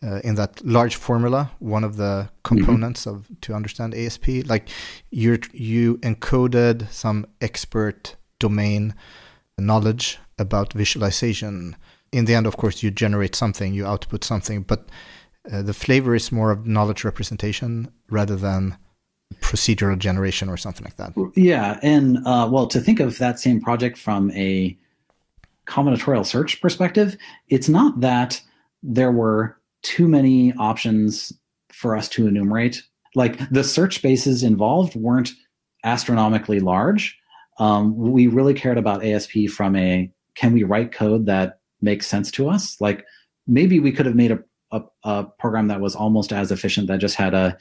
uh, in that large formula, one of the components mm-hmm. of to understand A S P. Like you you encoded some expert domain knowledge about visualization. In the end, of course, you generate something, you output something, but uh, the flavor is more of knowledge representation rather than procedural generation or something like that. Yeah. And uh, well, to think of that same project from a combinatorial search perspective, it's not that there were too many options for us to enumerate. Like the search spaces involved weren't astronomically large. Um, we really cared about A S P from a, can we write code that makes sense to us? Like maybe we could have made a, a, a program that was almost as efficient, that just had a,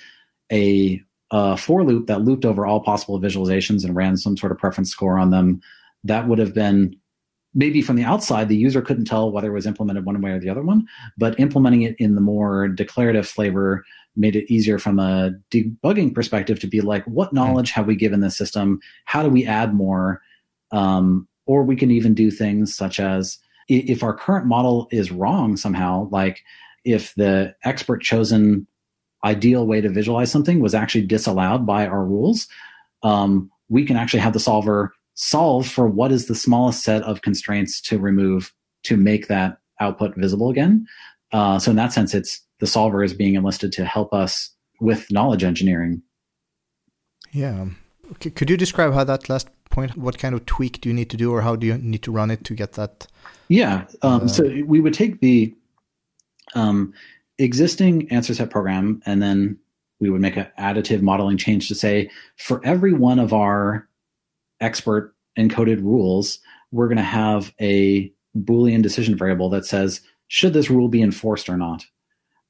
a, a for loop that looped over all possible visualizations and ran some sort of preference score on them. That would have been, maybe from the outside, the user couldn't tell whether it was implemented one way or the other one, but implementing it in the more declarative flavor made it easier from a debugging perspective to be like, what knowledge have we given the system? How do we add more? Um, or we can even do things such as, if our current model is wrong somehow, like if the expert chosen ideal way to visualize something was actually disallowed by our rules, um, we can actually have the solver solve for what is the smallest set of constraints to remove to make that output visible again. Uh, so in that sense, it's the solver is being enlisted to help us with knowledge engineering. Yeah. Okay. Could you describe how that last point, what kind of tweak do you need to do, or how do you need to run it to get that? Yeah. Um, uh, so we would take the um, existing answer set program, and then we would make an additive modeling change to say, for every one of our expert encoded rules, we're going to have a Boolean decision variable that says, should this rule be enforced or not?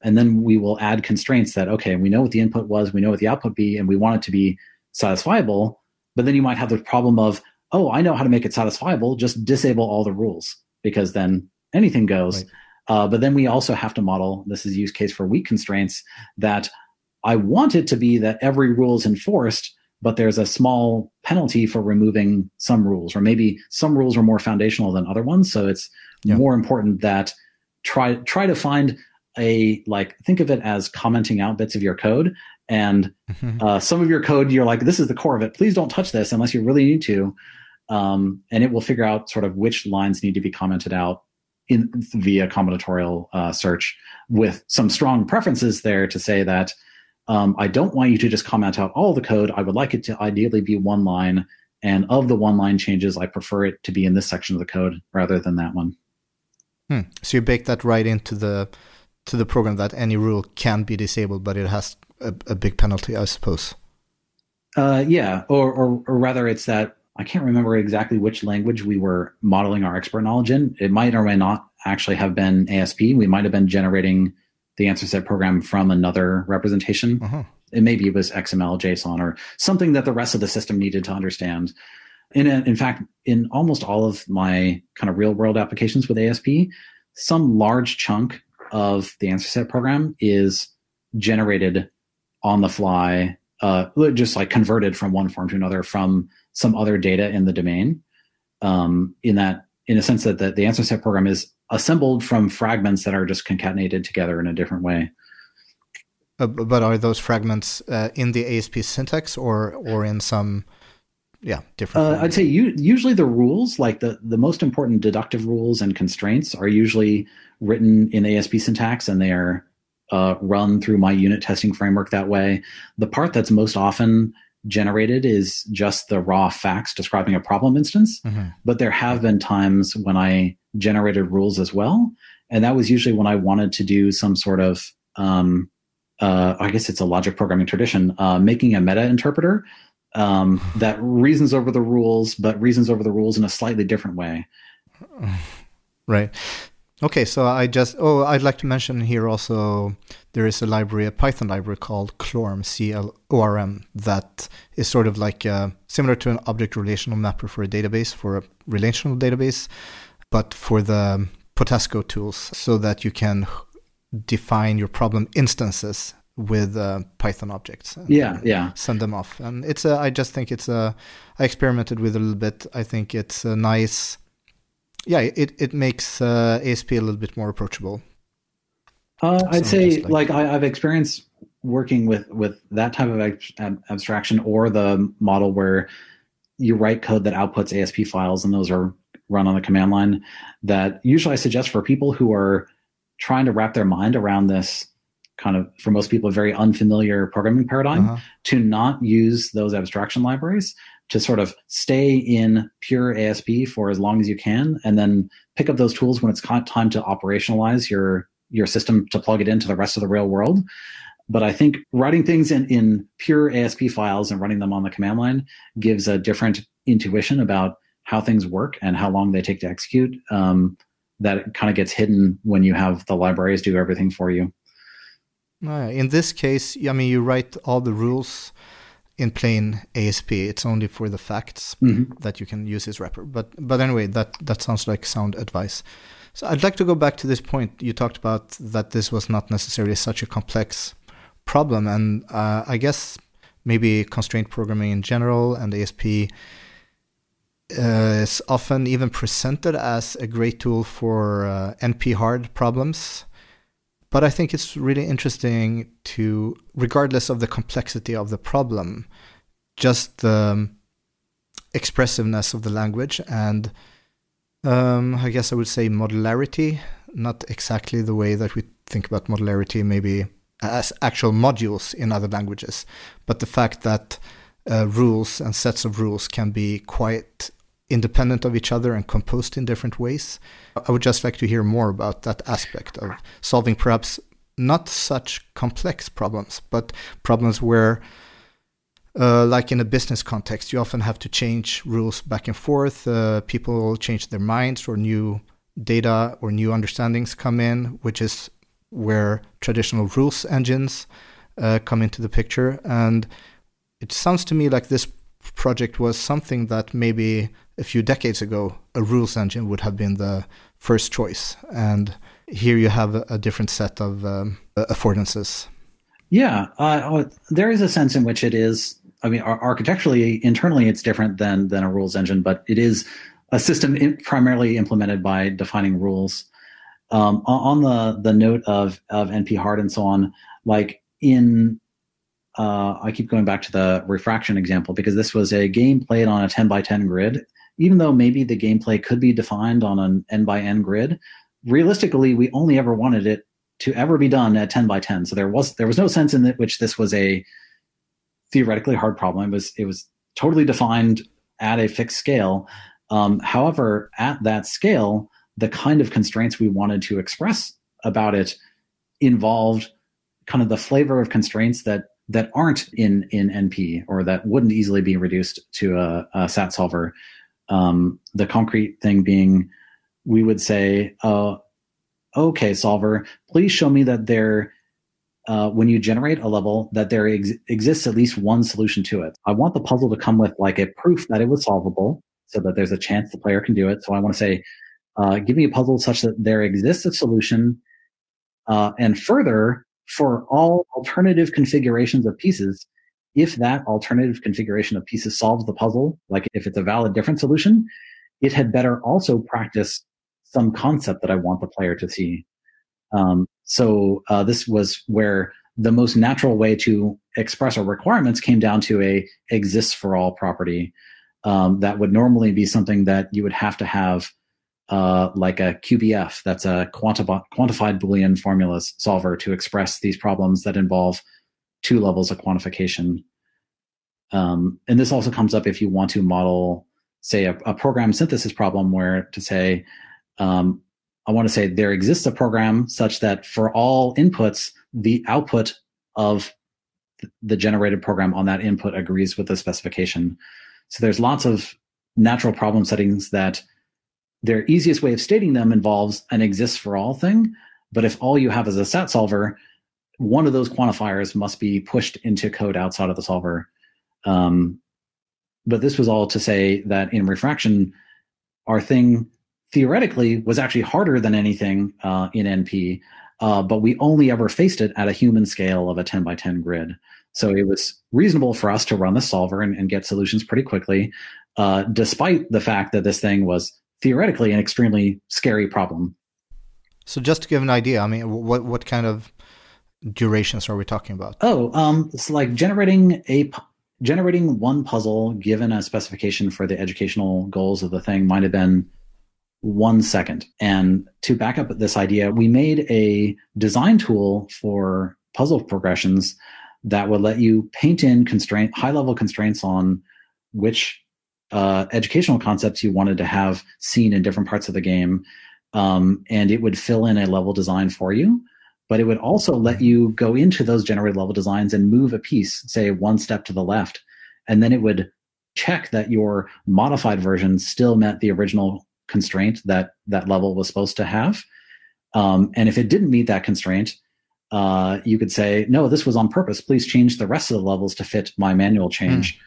And then we will add constraints that, okay, we know what the input was, we know what the output be, and we want it to be satisfiable. But then you might have the problem of, oh, I know how to make it satisfiable, just disable all the rules, because then anything goes. Right. Uh, but then we also have to model, this is use case for weak constraints, that I want it to be that every rule is enforced, but there's a small penalty for removing some rules, or maybe some rules are more foundational than other ones. So it's yeah. more important that try try to find a, like, think of it as commenting out bits of your code. And mm-hmm. uh, some of your code, you're like, this is the core of it. Please don't touch this unless you really need to. Um, and it will figure out sort of which lines need to be commented out in via combinatorial uh, search, with some strong preferences there to say that um, I don't want you to just comment out all the code. I would like it to ideally be one line. And of the one line changes, I prefer it to be in this section of the code rather than that one. Hmm. So you bake that right into the to the program, that any rule can be disabled, but it has a, a big penalty, I suppose. Uh, yeah, or, or or rather, it's that I can't remember exactly which language we were modeling our expert knowledge in. It might or may not actually have been A S P. We might have been generating the answer set program from another representation. Uh-huh. It maybe it was X M L, JSON, or something that the rest of the system needed to understand. In a, in fact, in almost all of my kind of real world applications with A S P, some large chunk of the answer set program is generated on the fly, uh, just like converted from one form to another from some other data in the domain. Um, in that, in a sense that the, the answer set program is assembled from fragments that are just concatenated together in a different way. Uh, but are those fragments uh, in the A S P syntax or or in some, yeah, different? Uh, I'd say you, usually the rules, like the, the most important deductive rules and constraints, are usually written in A S P syntax, and they are uh, run through my unit testing framework that way. The part that's most often generated is just the raw facts describing a problem instance. Mm-hmm. But there have been times when I generated rules as well. And that was usually when I wanted to do some sort of um, uh, I guess it's a logic programming tradition, uh, making a meta interpreter um, that reasons over the rules, but reasons over the rules in a slightly different way. Right. Okay, so I just, oh, I'd like to mention here also, there is a library, a Python library called Clorm, C L O R M, that is sort of like a, similar to an object relational mapper for a database, for a relational database, but for the Potassco tools, so that you can define your problem instances with uh, Python objects. And yeah, yeah. Send them off. And it's a, I just think it's a, I experimented with it a little bit. I think it's a nice... Yeah, it, it makes uh, A S P a little bit more approachable. Uh, I'd so say, like, like I, I've experienced working with, with that type of ab- abstraction or the model where you write code that outputs A S P files and those are run on the command line, that usually I suggest for people who are trying to wrap their mind around this kind of, for most people, very unfamiliar programming paradigm, uh-huh. to not use those abstraction libraries, to sort of stay in pure A S P for as long as you can, and then pick up those tools when it's time to operationalize your your system to plug it into the rest of the real world. But I think writing things in, in pure A S P files and running them on the command line gives a different intuition about how things work and how long they take to execute. Um, that kind of gets hidden when you have the libraries do everything for you. In this case, I mean, you write all the rules in plain A S P. It's only for the facts mm-hmm. that you can use this wrapper. But but anyway, that, that sounds like sound advice. So I'd like to go back to this point. You talked about that this was not necessarily such a complex problem. And uh, I guess maybe constraint programming in general and A S P uh, is often even presented as a great tool for uh, N P hard problems. But I think it's really interesting to, regardless of the complexity of the problem, just the expressiveness of the language and um, I guess I would say modularity, not exactly the way that we think about modularity maybe as actual modules in other languages, but the fact that uh, rules and sets of rules can be quite independent of each other and composed in different ways. I would just like to hear more about that aspect of solving perhaps not such complex problems, but problems where, uh, like in a business context, you often have to change rules back and forth. Uh, people change their minds or new data or new understandings come in, which is where traditional rules engines uh, come into the picture. And it sounds to me like this project was something that maybe a few decades ago, a rules engine would have been the first choice. And here you have a, a different set of um, affordances. Yeah, uh, there is a sense in which it is, I mean, architecturally, internally, it's different than, than a rules engine, but it is a system in, primarily implemented by defining rules. Um, on the, the note of, of N P hard and so on, like in... Uh, I keep going back to the refraction example because this was a game played on a ten by ten grid. Even though maybe the gameplay could be defined on an n by n grid, realistically, we only ever wanted it to ever be done at ten by ten. So there was there was no sense in which this was a theoretically hard problem. It was, it was totally defined at a fixed scale. Um, however, at that scale, the kind of constraints we wanted to express about it involved kind of the flavor of constraints that that aren't in, in N P or that wouldn't easily be reduced to a, a S A T solver. Um, the concrete thing being, we would say, uh, okay, solver, please show me that there, uh, when you generate a level, that there ex- exists at least one solution to it. I want the puzzle to come with like a proof that it was solvable so that there's a chance the player can do it. So I want to say, uh, give me a puzzle such that there exists a solution. Uh, and further, for all alternative configurations of pieces, if that alternative configuration of pieces solves the puzzle, like if it's a valid different solution, it had better also practice some concept that I want the player to see. Um, so uh, this was where the most natural way to express our requirements came down to a exists for all property. Um, that would normally be something that you would have to have Uh, like a Q B F, that's a quanti- quantified Boolean formulas solver to express these problems that involve two levels of quantification. Um, and this also comes up if you want to model, say, a, a program synthesis problem where to say, um, I want to say there exists a program such that for all inputs, the output of the generated program on that input agrees with the specification. So there's lots of natural problem settings that their easiest way of stating them involves an exists for all thing. But if all you have is a SAT solver, one of those quantifiers must be pushed into code outside of the solver. Um, but this was all to say that in refraction, our thing theoretically was actually harder than anything uh, in N P, uh, but we only ever faced it at a human scale of a ten by ten grid. So it was reasonable for us to run the solver and, and get solutions pretty quickly, uh, despite the fact that this thing was theoretically an extremely scary problem. So just to give an idea, I mean, what what kind of durations are we talking about? Oh, um, it's like generating a generating one puzzle given a specification for the educational goals of the thing might have been one second. And to back up this idea, we made a design tool for puzzle progressions that would let you paint in constraint, high-level constraints on which uh, educational concepts you wanted to have seen in different parts of the game. Um, and it would fill in a level design for you, but it would also let you go into those generated level designs and move a piece, say one step to the left, and then it would check that your modified version still met the original constraint that that level was supposed to have. Um, and if it didn't meet that constraint, uh, you could say, no, this was on purpose. Please change the rest of the levels to fit my manual change.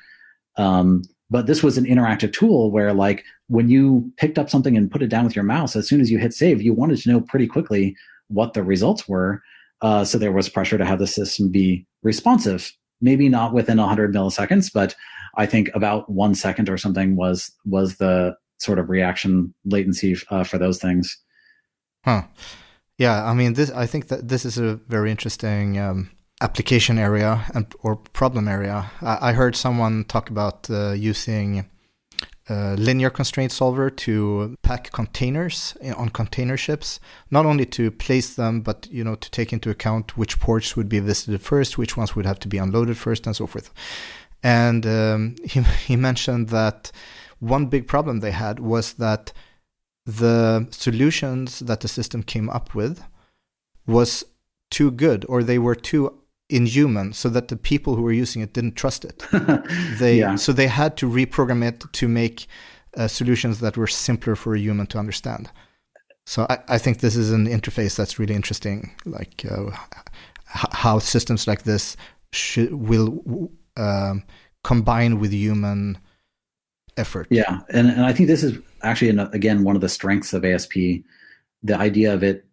Mm. Um, But this was an interactive tool where, like, when you picked up something and put it down with your mouse, as soon as you hit save, you wanted to know pretty quickly what the results were. Uh, so there was pressure to have the system be responsive, maybe not within one hundred milliseconds, but I think about one second or something was was the sort of reaction latency uh, for those things. Huh. Yeah, I mean, this. I think that this is a very interesting um application area and or problem area. I heard someone talk about uh, using a linear constraint solver to pack containers on container ships, not only to place them, but you know, to take into account which ports would be visited first, which ones would have to be unloaded first, and so forth. And um, he he mentioned that one big problem they had was that the solutions that the system came up with was too good, or they were too inhuman, so that the people who were using it didn't trust it. They yeah. So they had to reprogram it to make uh, solutions that were simpler for a human to understand. So I, I think this is an interface that's really interesting, like uh, h- how systems like this should, will uh, combine with human effort. Yeah, and, and I think this is actually, again, one of the strengths of A S P, the idea of it.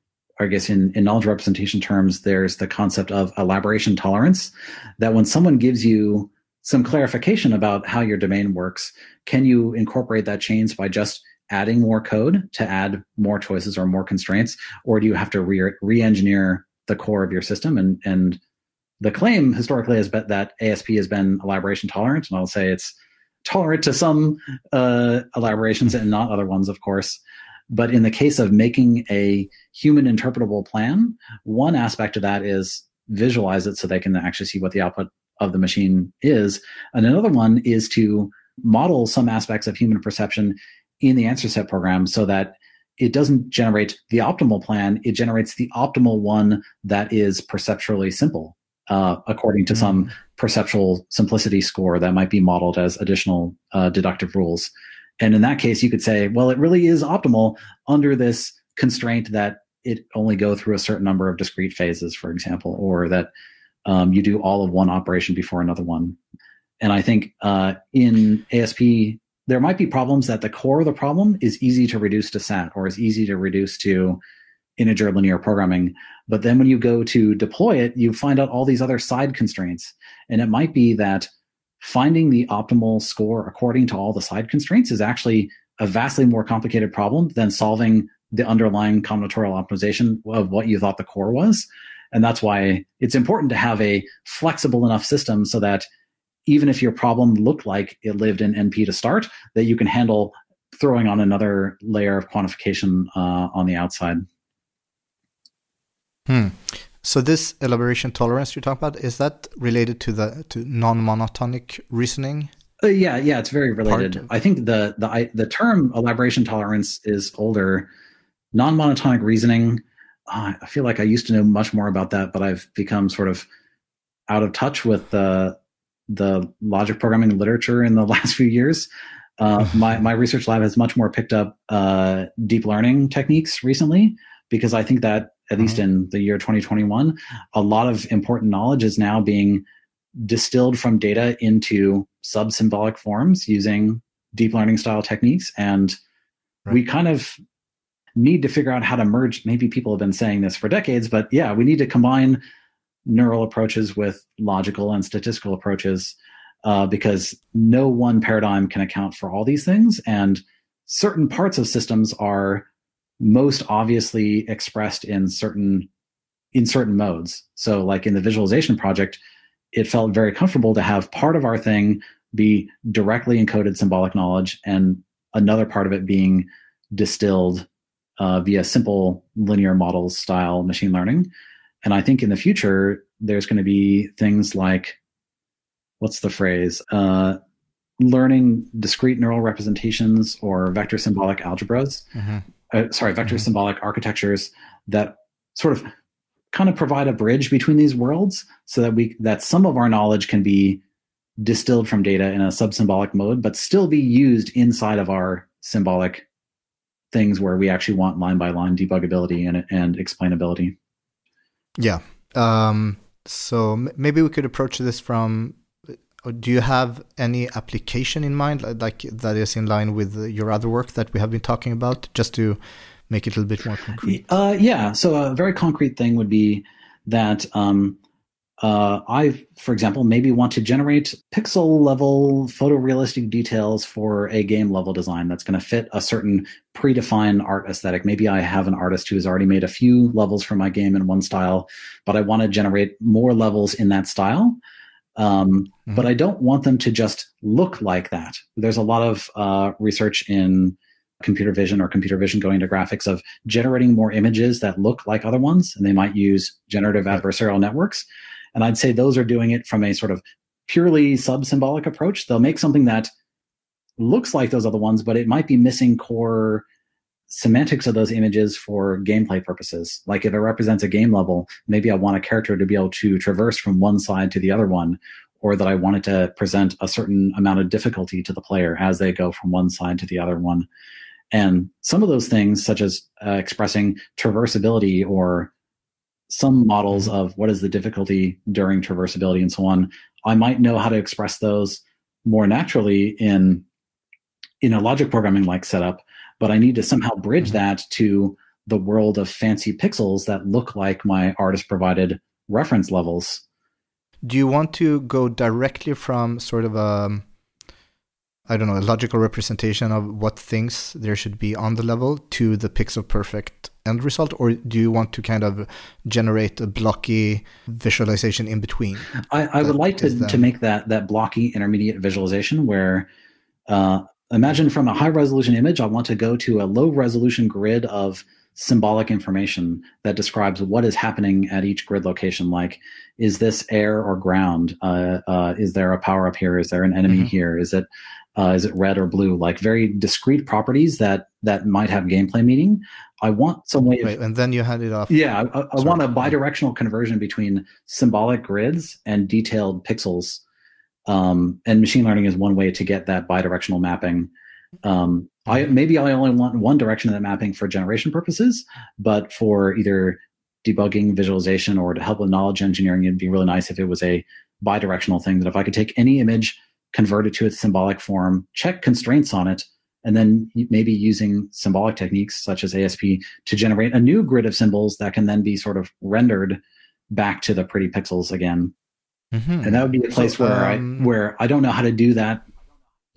I guess in, in knowledge representation terms, there's the concept of elaboration tolerance, that when someone gives you some clarification about how your domain works, can you incorporate that change by just adding more code to add more choices or more constraints? Or do you have to re- re-engineer the core of your system? And, and the claim historically has been that A S P has been elaboration tolerant, and I'll say it's tolerant to some uh, elaborations and not other ones, of course. But in the case of making a human interpretable plan, one aspect of that is visualize it so they can actually see what the output of the machine is. And another one is to model some aspects of human perception in the answer set program so that it doesn't generate the optimal plan. It generates the optimal one that is perceptually simple, uh, according to mm-hmm. some perceptual simplicity score that might be modeled as additional uh, deductive rules. And in that case, you could say, well, it really is optimal under this constraint that it only go through a certain number of discrete phases, for example, or that um, you do all of one operation before another one. And I think uh, in A S P, there might be problems that the core of the problem is easy to reduce to SAT or is easy to reduce to integer linear programming. But then when you go to deploy it, you find out all these other side constraints. And it might be that finding the optimal score according to all the side constraints is actually a vastly more complicated problem than solving the underlying combinatorial optimization of what you thought the core was. And that's why it's important to have a flexible enough system so that even if your problem looked like it lived in N P to start, that you can handle throwing on another layer of quantification uh, on the outside. Hmm. So this elaboration tolerance you talk about, is that related to the to non-monotonic reasoning? Uh, yeah, yeah, it's very related. Of- I think the the I, the term elaboration tolerance is older. Non-monotonic reasoning, uh, I feel like I used to know much more about that, but I've become sort of out of touch with uh, the logic programming literature in the last few years. Uh, my, my research lab has much more picked up uh, deep learning techniques recently, because I think that, at least in the year twenty twenty-one, a lot of important knowledge is now being distilled from data into sub-symbolic forms using deep learning style techniques. And right. we kind of need to figure out how to merge. Maybe people have been saying this for decades, but yeah, we need to combine neural approaches with logical and statistical approaches, uh, because no one paradigm can account for all these things. And certain parts of systems are most obviously expressed in certain in certain modes. So like in the visualization project, it felt very comfortable to have part of our thing be directly encoded symbolic knowledge and another part of it being distilled uh, via simple linear models style machine learning. And I think in the future, there's going to be things like, what's the phrase? Uh, learning discrete neural representations or vector symbolic algebras. Mm-hmm. Uh, sorry, vector mm-hmm. symbolic architectures that sort of kind of provide a bridge between these worlds, so that we that some of our knowledge can be distilled from data in a sub-symbolic mode, but still be used inside of our symbolic things where we actually want line-by-line debuggability and and explainability. Yeah. Um, so m- maybe we could approach this from. Do you have any application in mind, like that is in line with your other work that we have been talking about, just to make it a little bit more concrete? Uh, yeah. So a very concrete thing would be that um, uh, I, for example, maybe want to generate pixel level photorealistic details for a game level design that's going to fit a certain predefined art aesthetic. Maybe I have an artist who has already made a few levels for my game in one style, but I want to generate more levels in that style. Um, mm-hmm. But I don't want them to just look like that. There's a lot of uh, research in computer vision or computer vision going to graphics of generating more images that look like other ones, and they might use generative adversarial networks. And I'd say those are doing it from a sort of purely sub-symbolic approach. They'll make something that looks like those other ones, but it might be missing core semantics of those images for gameplay purposes. Like if it represents a game level, maybe I want a character to be able to traverse from one side to the other one, or that I want it to present a certain amount of difficulty to the player as they go from one side to the other one. And some of those things, such as uh, expressing traversability or some models of what is the difficulty during traversability and so on, I might know how to express those more naturally in, in a logic programming-like setup, but I need to somehow bridge that to the world of fancy pixels that look like my artist-provided reference levels. Do you want to go directly from sort of a, I don't know, a logical representation of what things there should be on the level to the pixel-perfect end result, or do you want to kind of generate a blocky visualization in between? I, I would like to, then... to make that that blocky intermediate visualization where... Uh, Imagine from a high-resolution image, I want to go to a low-resolution grid of symbolic information that describes what is happening at each grid location. Like, is this air or ground? Uh, uh, is there a power up here? Is there an enemy mm-hmm. here? Is it uh, is it red or blue? Like very discrete properties that that might have gameplay meaning. I want some way. Wait, of, and then you hand it off. Yeah, I, I want a bidirectional conversion between symbolic grids and detailed pixels. Um, and machine learning is one way to get that bidirectional mapping. Um, I, maybe I only want one direction of that mapping for generation purposes, but for either debugging, visualization, or to help with knowledge engineering, it'd be really nice if it was a bidirectional thing, that if I could take any image, convert it to its symbolic form, check constraints on it, and then maybe using symbolic techniques such as A S P to generate a new grid of symbols that can then be sort of rendered back to the pretty pixels again. Mm-hmm. And that would be a place so, where um, I where I don't know how to do that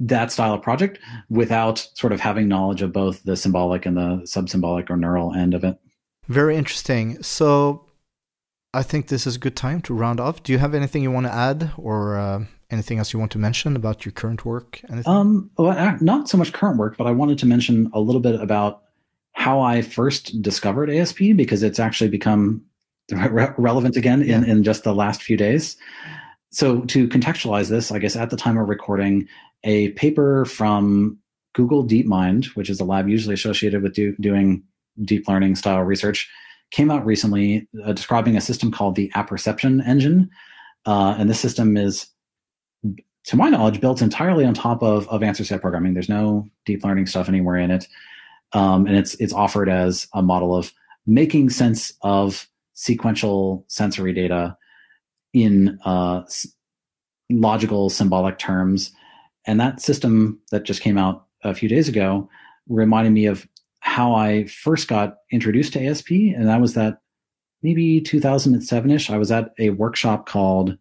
that style of project without sort of having knowledge of both the symbolic and the sub-symbolic or neural end of it. Very interesting. So I think this is a good time to round off. Do you have anything you want to add or uh, anything else you want to mention about your current work? Anything? Um, well, not so much current work, but I wanted to mention a little bit about how I first discovered A S P, because it's actually become Re- relevant again in, yeah. in just the last few days. So to contextualize this, I guess at the time of recording, a paper from Google DeepMind, which is a lab usually associated with do, doing deep learning style research, came out recently uh, describing a system called the Apperception Engine, Uh, and this system is, to my knowledge, built entirely on top of, of answer set programming. There's no deep learning stuff anywhere in it. Um, and it's it's offered as a model of making sense of sequential sensory data in uh, logical symbolic terms. And that system that just came out a few days ago reminded me of how I first got introduced to A S P. And that was that maybe two thousand seven-ish. I was at a workshop called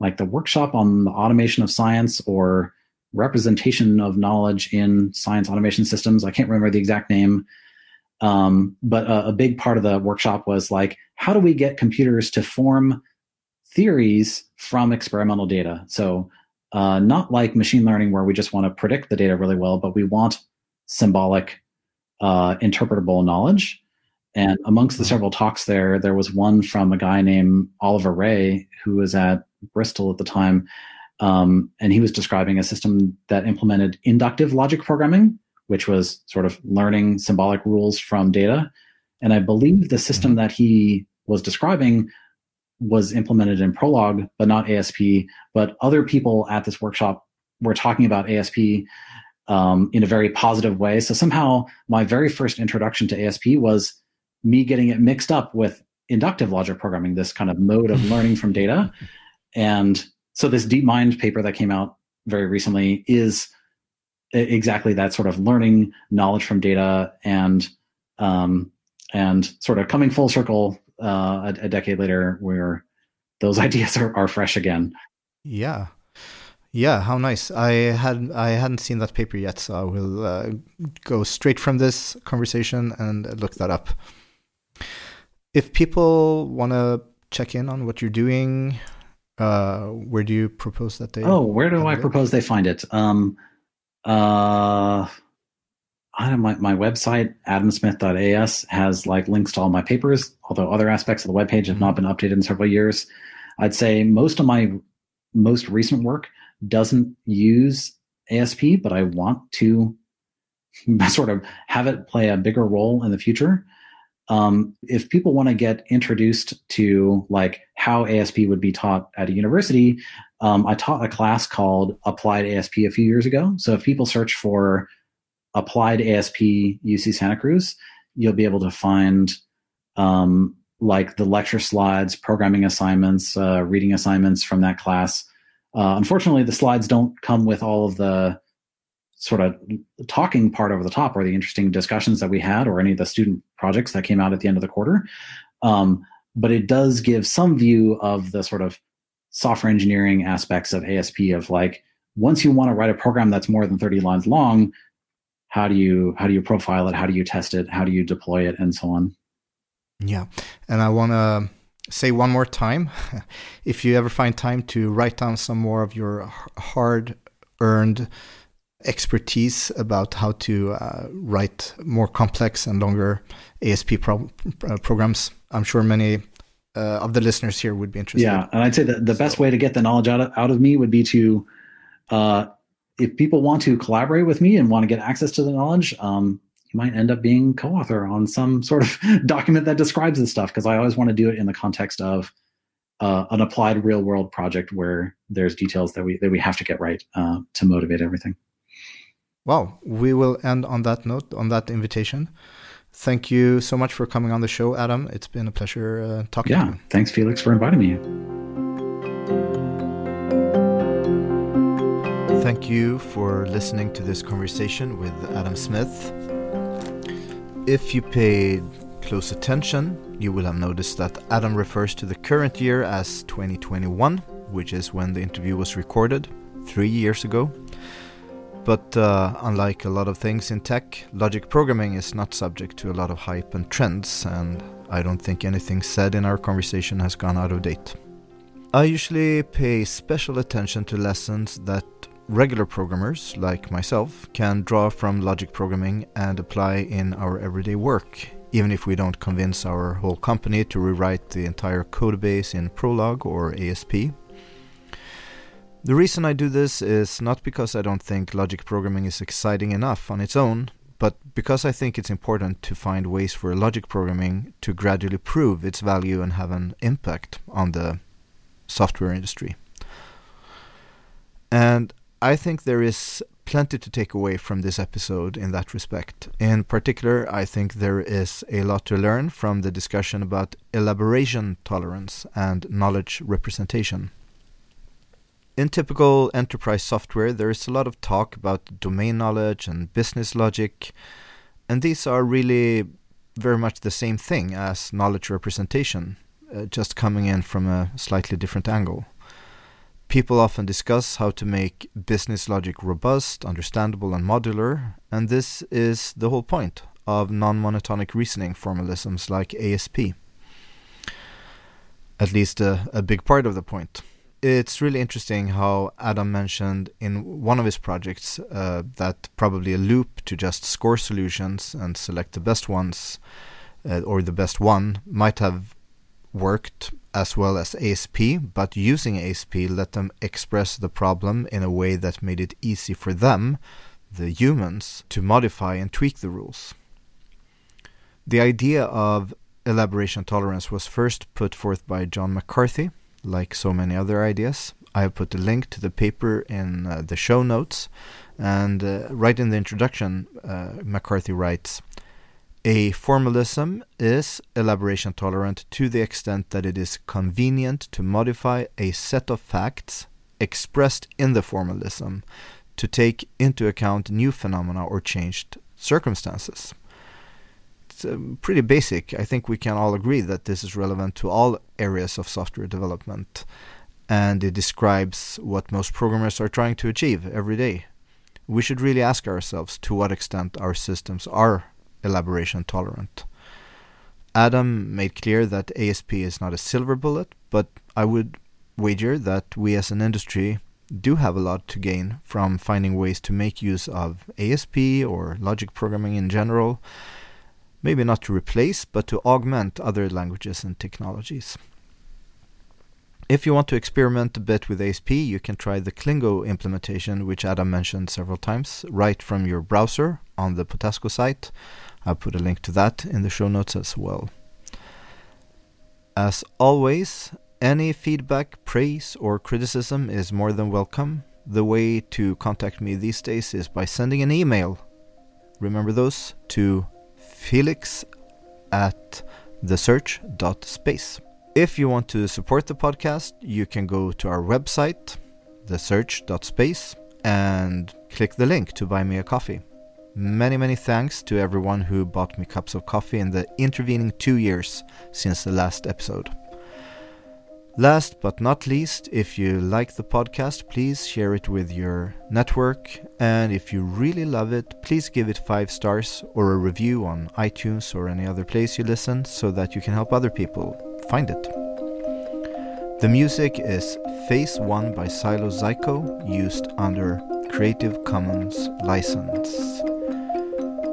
like the workshop on the automation of science or representation of knowledge in science automation systems. I can't remember the exact name. Um, but a, a big part of the workshop was like, how do we get computers to form theories from experimental data? So uh, not like machine learning where we just want to predict the data really well, but we want symbolic, uh, interpretable knowledge. And amongst the several talks there, there was one from a guy named Oliver Ray, who was at Bristol at the time. Um, and he was describing a system that implemented inductive logic programming, which was sort of learning symbolic rules from data. And I believe the system that he was describing was implemented in Prolog, but not A S P. But other people at this workshop were talking about A S P um, in a very positive way. So somehow my very first introduction to A S P was me getting it mixed up with inductive logic programming, this kind of mode of learning from data. And so this DeepMind paper that came out very recently is exactly that sort of learning knowledge from data and um, and sort of coming full circle uh, a, a decade later where those ideas are, are fresh again. Yeah. Yeah, how nice. I had I hadn't seen that paper yet, so I will uh, go straight from this conversation and look that up. If people want to check in on what you're doing, uh, where do you propose that they? Oh, where do I it? propose they find it? Um, uh, I don't, my my website adam smith dot a s has like links to all my papers, although other aspects of the webpage have not been updated in several years. I'd say most of my most recent work doesn't use A S P, but I want to sort of have it play a bigger role in the future. Um, if people want to get introduced to like how A S P would be taught at a university, um, I taught a class called Applied A S P a few years ago. So if people search for Applied A S P U C Santa Cruz, you'll be able to find um, like the lecture slides, programming assignments, uh, reading assignments from that class. Uh, unfortunately, the slides don't come with all of the sort of talking part over the top or the interesting discussions that we had or any of the student projects that came out at the end of the quarter. Um, but it does give some view of the sort of software engineering aspects of A S P of like, once you want to write a program that's more than thirty lines long, how do you, how do you profile it? How do you test it? How do you deploy it? And so on. Yeah. And I want to say one more time, if you ever find time to write down some more of your hard-earned expertise about how to uh, write more complex and longer A S P pro- uh, programs, I'm sure many uh, of the listeners here would be interested. Yeah, and I'd say that the best way to get the knowledge out of, out of me would be to, uh, if people want to collaborate with me and want to get access to the knowledge, um, you might end up being co-author on some sort of document that describes this stuff, because I always want to do it in the context of uh, an applied real-world project where there's details that we that we have to get right uh, to motivate everything. Wow. We will end on that note, on that invitation. Thank you so much for coming on the show, Adam. It's been a pleasure uh, talking yeah, to you. Yeah. Thanks, Felix, for inviting me. Thank you for listening to this conversation with Adam Smith. If you paid close attention, you will have noticed that Adam refers to the current year as twenty twenty-one, which is when the interview was recorded three years ago. But uh, unlike a lot of things in tech, logic programming is not subject to a lot of hype and trends, and I don't think anything said in our conversation has gone out of date. I usually pay special attention to lessons that regular programmers, like myself, can draw from logic programming and apply in our everyday work, even if we don't convince our whole company to rewrite the entire code base in Prolog or A S P. The reason I do this is not because I don't think logic programming is exciting enough on its own, but because I think it's important to find ways for logic programming to gradually prove its value and have an impact on the software industry. And I think there is plenty to take away from this episode in that respect. In particular, I think there is a lot to learn from the discussion about elaboration tolerance and knowledge representation. In typical enterprise software, there is a lot of talk about domain knowledge and business logic, and these are really very much the same thing as knowledge representation, uh, just coming in from a slightly different angle. People often discuss how to make business logic robust, understandable, and modular, and this is the whole point of non-monotonic reasoning formalisms like A S P. At least a, a big part of the point. It's really interesting how Adam mentioned in one of his projects uh, that probably a loop to just score solutions and select the best ones uh, or the best one might have worked as well as A S P, but using A S P let them express the problem in a way that made it easy for them, the humans, to modify and tweak the rules. The idea of elaboration tolerance was first put forth by John McCarthy. Like so many other ideas, I have put a link to the paper in uh, the show notes, and uh, right in the introduction, uh, McCarthy writes, "A formalism is elaboration tolerant to the extent that it is convenient to modify a set of facts expressed in the formalism to take into account new phenomena or changed circumstances." It's um, pretty basic. I think we can all agree that this is relevant to all areas of software development, and it describes what most programmers are trying to achieve every day. We should really ask ourselves to what extent our systems are elaboration tolerant. Adam made clear that A S P is not a silver bullet, but I would wager that we as an industry do have a lot to gain from finding ways to make use of A S P or logic programming in general, maybe not to replace, but to augment other languages and technologies. If you want to experiment a bit with A S P, you can try the Clingo implementation, which Adam mentioned several times, right from your browser on the Potassco site. I'll put a link to that in the show notes as well. As always, any feedback, praise, or criticism is more than welcome. The way to contact me these days is by sending an email. Remember those? To Felix at the search dot space. If you want to support the podcast, you can go to our website, the search dot space, and click the link to buy me a coffee. Many, many thanks to everyone who bought me cups of coffee in the intervening two years since the last episode. Last but not least, if you like the podcast, please share it with your network. And if you really love it, please give it five stars or a review on iTunes or any other place you listen so that you can help other people find it. The music is Phase one by Silo Zyko, used under Creative Commons license.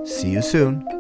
See you soon!